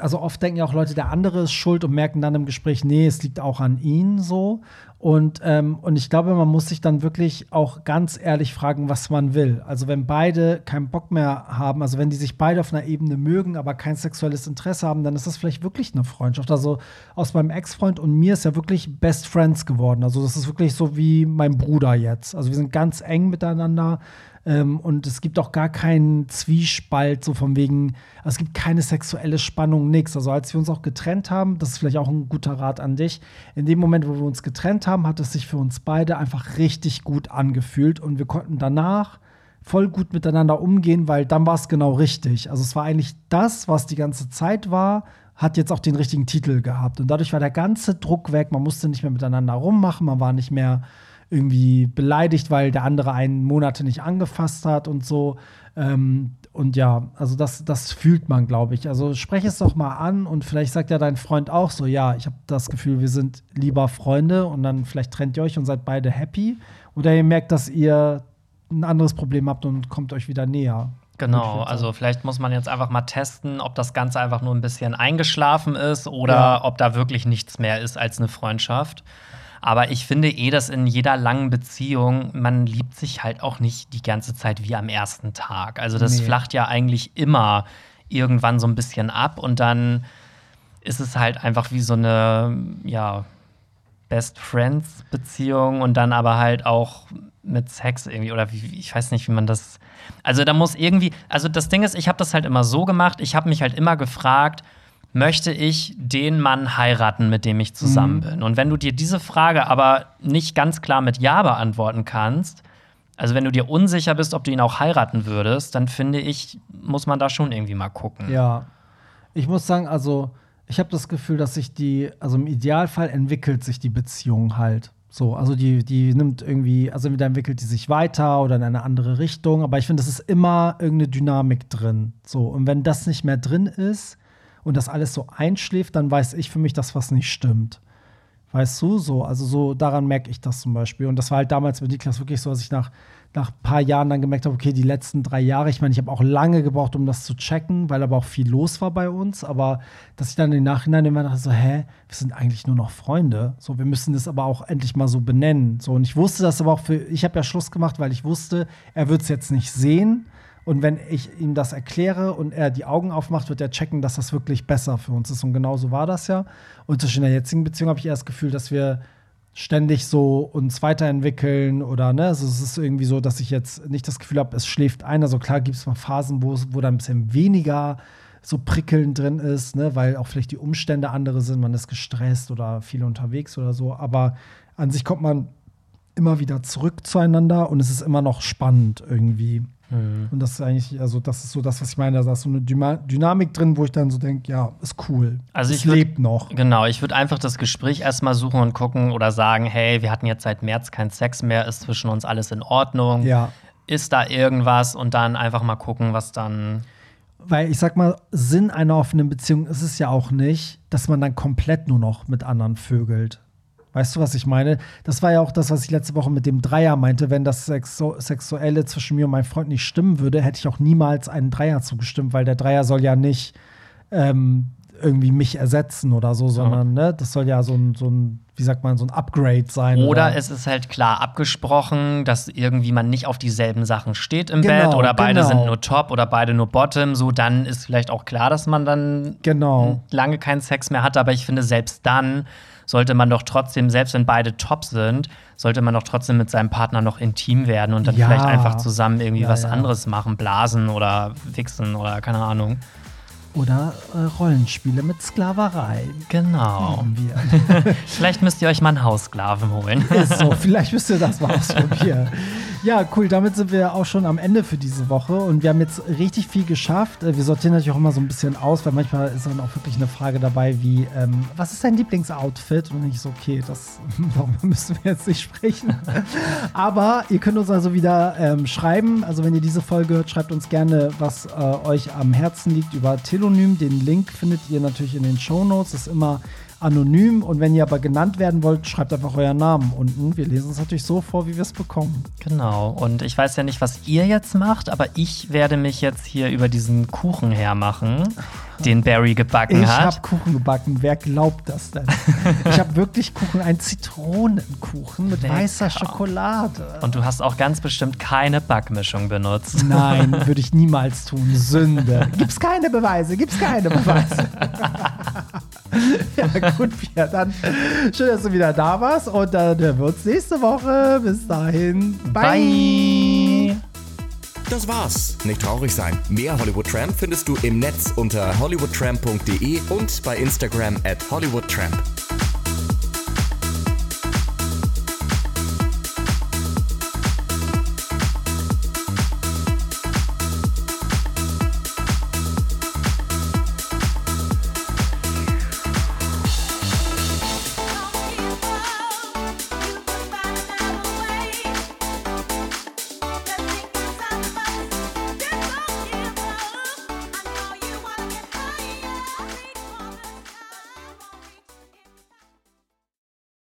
also oft denken ja auch Leute, der andere ist schuld und merken dann im Gespräch, nee, es liegt auch an ihnen so. Und, ähm, und ich glaube, man muss sich dann wirklich auch ganz ehrlich fragen, was man will. Also wenn beide keinen Bock mehr haben, also wenn die sich beide auf einer Ebene mögen, aber kein sexuelles Interesse haben, dann ist das vielleicht wirklich eine Freundschaft. Also aus meinem Ex-Freund und mir ist ja wirklich Best Friends geworden. Also das ist wirklich so wie mein Bruder jetzt. Also wir sind ganz eng miteinander. Ähm, und es gibt auch gar keinen Zwiespalt, so von wegen, also es gibt keine sexuelle Spannung, nix. Also als wir uns auch getrennt haben, das ist vielleicht auch ein guter Rat an dich, in dem Moment, wo wir uns getrennt haben, hat es sich für uns beide einfach richtig gut angefühlt und wir konnten danach voll gut miteinander umgehen, weil dann war es genau richtig. Also es war eigentlich das, was die ganze Zeit war, hat jetzt auch den richtigen Titel gehabt und dadurch war der ganze Druck weg, man musste nicht mehr miteinander rummachen, man war nicht mehr irgendwie beleidigt, weil der andere einen Monate nicht angefasst hat und so. Ähm, und ja, also das, das fühlt man, glaube ich. Also sprech es doch mal an und vielleicht sagt ja dein Freund auch so, ja, ich habe das Gefühl, wir sind lieber Freunde und dann vielleicht trennt ihr euch und seid beide happy. Oder ihr merkt, dass ihr ein anderes Problem habt und kommt euch wieder näher. Genau, also vielleicht muss man jetzt einfach mal testen, ob das Ganze einfach nur ein bisschen eingeschlafen ist oder ja. ob da wirklich nichts mehr ist als eine Freundschaft. Aber ich finde eh, dass in jeder langen Beziehung, man liebt sich halt auch nicht die ganze Zeit wie am ersten Tag. Also das nee. flacht ja eigentlich immer irgendwann so ein bisschen ab. Und dann ist es halt einfach wie so eine, ja, Best-Friends-Beziehung und dann aber halt auch mit Sex irgendwie oder wie, ich weiß nicht, wie man das, also da muss irgendwie, also das Ding ist, ich habe das halt immer so gemacht, ich habe mich halt immer gefragt, möchte ich den Mann heiraten, mit dem ich zusammen mhm. bin? Und wenn du dir diese Frage aber nicht ganz klar mit Ja beantworten kannst, also wenn du dir unsicher bist, ob du ihn auch heiraten würdest, dann finde ich, muss man da schon irgendwie mal gucken. Ja, ich muss sagen, also ich habe das Gefühl, dass sich die, also im Idealfall entwickelt sich die Beziehung halt so. Also die, die nimmt irgendwie, also entweder entwickelt die sich weiter oder in eine andere Richtung. Aber ich finde, es ist immer irgendeine Dynamik drin. So, und wenn das nicht mehr drin ist, und das alles so einschläft, dann weiß ich für mich, dass was nicht stimmt. Weißt du, so, also so daran merke ich das zum Beispiel. Und das war halt damals mit Niklas wirklich so, dass ich nach, nach ein paar Jahren dann gemerkt habe, okay, die letzten drei Jahre, ich meine, ich habe auch lange gebraucht, um das zu checken, weil aber auch viel los war bei uns, aber dass ich dann im Nachhinein immer dachte, so, hä, wir sind eigentlich nur noch Freunde, so, wir müssen das aber auch endlich mal so benennen, so. Und ich wusste das aber auch für, ich habe ja Schluss gemacht, weil ich wusste, er wird es jetzt nicht sehen. Und wenn ich ihm das erkläre und er die Augen aufmacht, wird er checken, dass das wirklich besser für uns ist. Und genau so war das ja. Und zwischen der jetzigen Beziehung habe ich eher das Gefühl, dass wir ständig so uns weiterentwickeln oder, ne, also es ist irgendwie so, dass ich jetzt nicht das Gefühl habe, es schläft ein. Also klar gibt es mal Phasen, wo, wo da ein bisschen weniger so prickelnd drin ist, ne, weil auch vielleicht die Umstände andere sind, man ist gestresst oder viel unterwegs oder so. Aber an sich kommt man immer wieder zurück zueinander und es ist immer noch spannend irgendwie. Und das ist eigentlich, also das ist so das, was ich meine, da ist so eine Dyma- Dynamik drin, wo ich dann so denke, ja, ist cool, also es lebt noch. Genau, ich würde einfach das Gespräch erstmal suchen und gucken oder sagen, hey, wir hatten jetzt seit März keinen Sex mehr, ist zwischen uns alles in Ordnung, ja. Ist da irgendwas und dann einfach mal gucken, was dann. Weil ich sag mal, Sinn einer offenen Beziehung ist es ja auch nicht, dass man dann komplett nur noch mit anderen vögelt. Weißt du, was ich meine? Das war ja auch das, was ich letzte Woche mit dem Dreier meinte. Wenn das Sexo- Sexuelle zwischen mir und meinem Freund nicht stimmen würde, hätte ich auch niemals einen Dreier zugestimmt, weil der Dreier soll ja nicht ähm, irgendwie mich ersetzen oder so, sondern ja. Ne, das soll ja so ein, so ein, wie sagt man, so ein Upgrade sein. Oder, oder es ist halt klar abgesprochen, dass irgendwie man nicht auf dieselben Sachen steht im genau, Bett oder beide genau. sind nur Top oder beide nur Bottom. So, dann ist vielleicht auch klar, dass man dann genau. lange keinen Sex mehr hat. Aber ich finde, selbst dann sollte man doch trotzdem, selbst wenn beide top sind, sollte man doch trotzdem mit seinem Partner noch intim werden und dann ja. vielleicht einfach zusammen irgendwie ja, was ja. anderes machen, blasen oder wichsen oder keine Ahnung. Oder äh, Rollenspiele mit Sklaverei. Genau. Wir. Vielleicht müsst ihr euch mal einen Haussklaven holen. Ist so, vielleicht müsst ihr das mal ausprobieren. Ja, cool, damit sind wir auch schon am Ende für diese Woche und wir haben jetzt richtig viel geschafft. Wir sortieren natürlich auch immer so ein bisschen aus, weil manchmal ist dann auch wirklich eine Frage dabei wie, ähm, was ist dein Lieblingsoutfit? Und ich so, okay, das müssen wir jetzt nicht sprechen. Aber ihr könnt uns also wieder ähm, schreiben. Also wenn ihr diese Folge hört, schreibt uns gerne, was äh, euch am Herzen liegt über Tellonym. Den Link findet ihr natürlich in den Shownotes. Das ist immer anonym und wenn ihr aber genannt werden wollt, schreibt einfach euren Namen unten. Wir lesen es natürlich so vor, wie wir es bekommen. Genau. Und ich weiß ja nicht, was ihr jetzt macht, aber ich werde mich jetzt hier über diesen Kuchen hermachen, den Barry gebacken ich hat. Ich habe Kuchen gebacken. Wer glaubt das denn? Ich habe wirklich Kuchen, einen Zitronenkuchen mit Lecker. Weißer Schokolade. Und du hast auch ganz bestimmt keine Backmischung benutzt. Nein, würde ich niemals tun. Sünde. Gibt's keine Beweise. Gibt's keine Beweise. Ja, gut, Pierre, dann schön, dass du wieder da warst und dann hören wir uns nächste Woche. Bis dahin. Bye. Bye. Das war's. Nicht traurig sein. Mehr Hollywood Tramp findest du im Netz unter hollywood tramp punkt de und bei Instagram at hollywood tramp.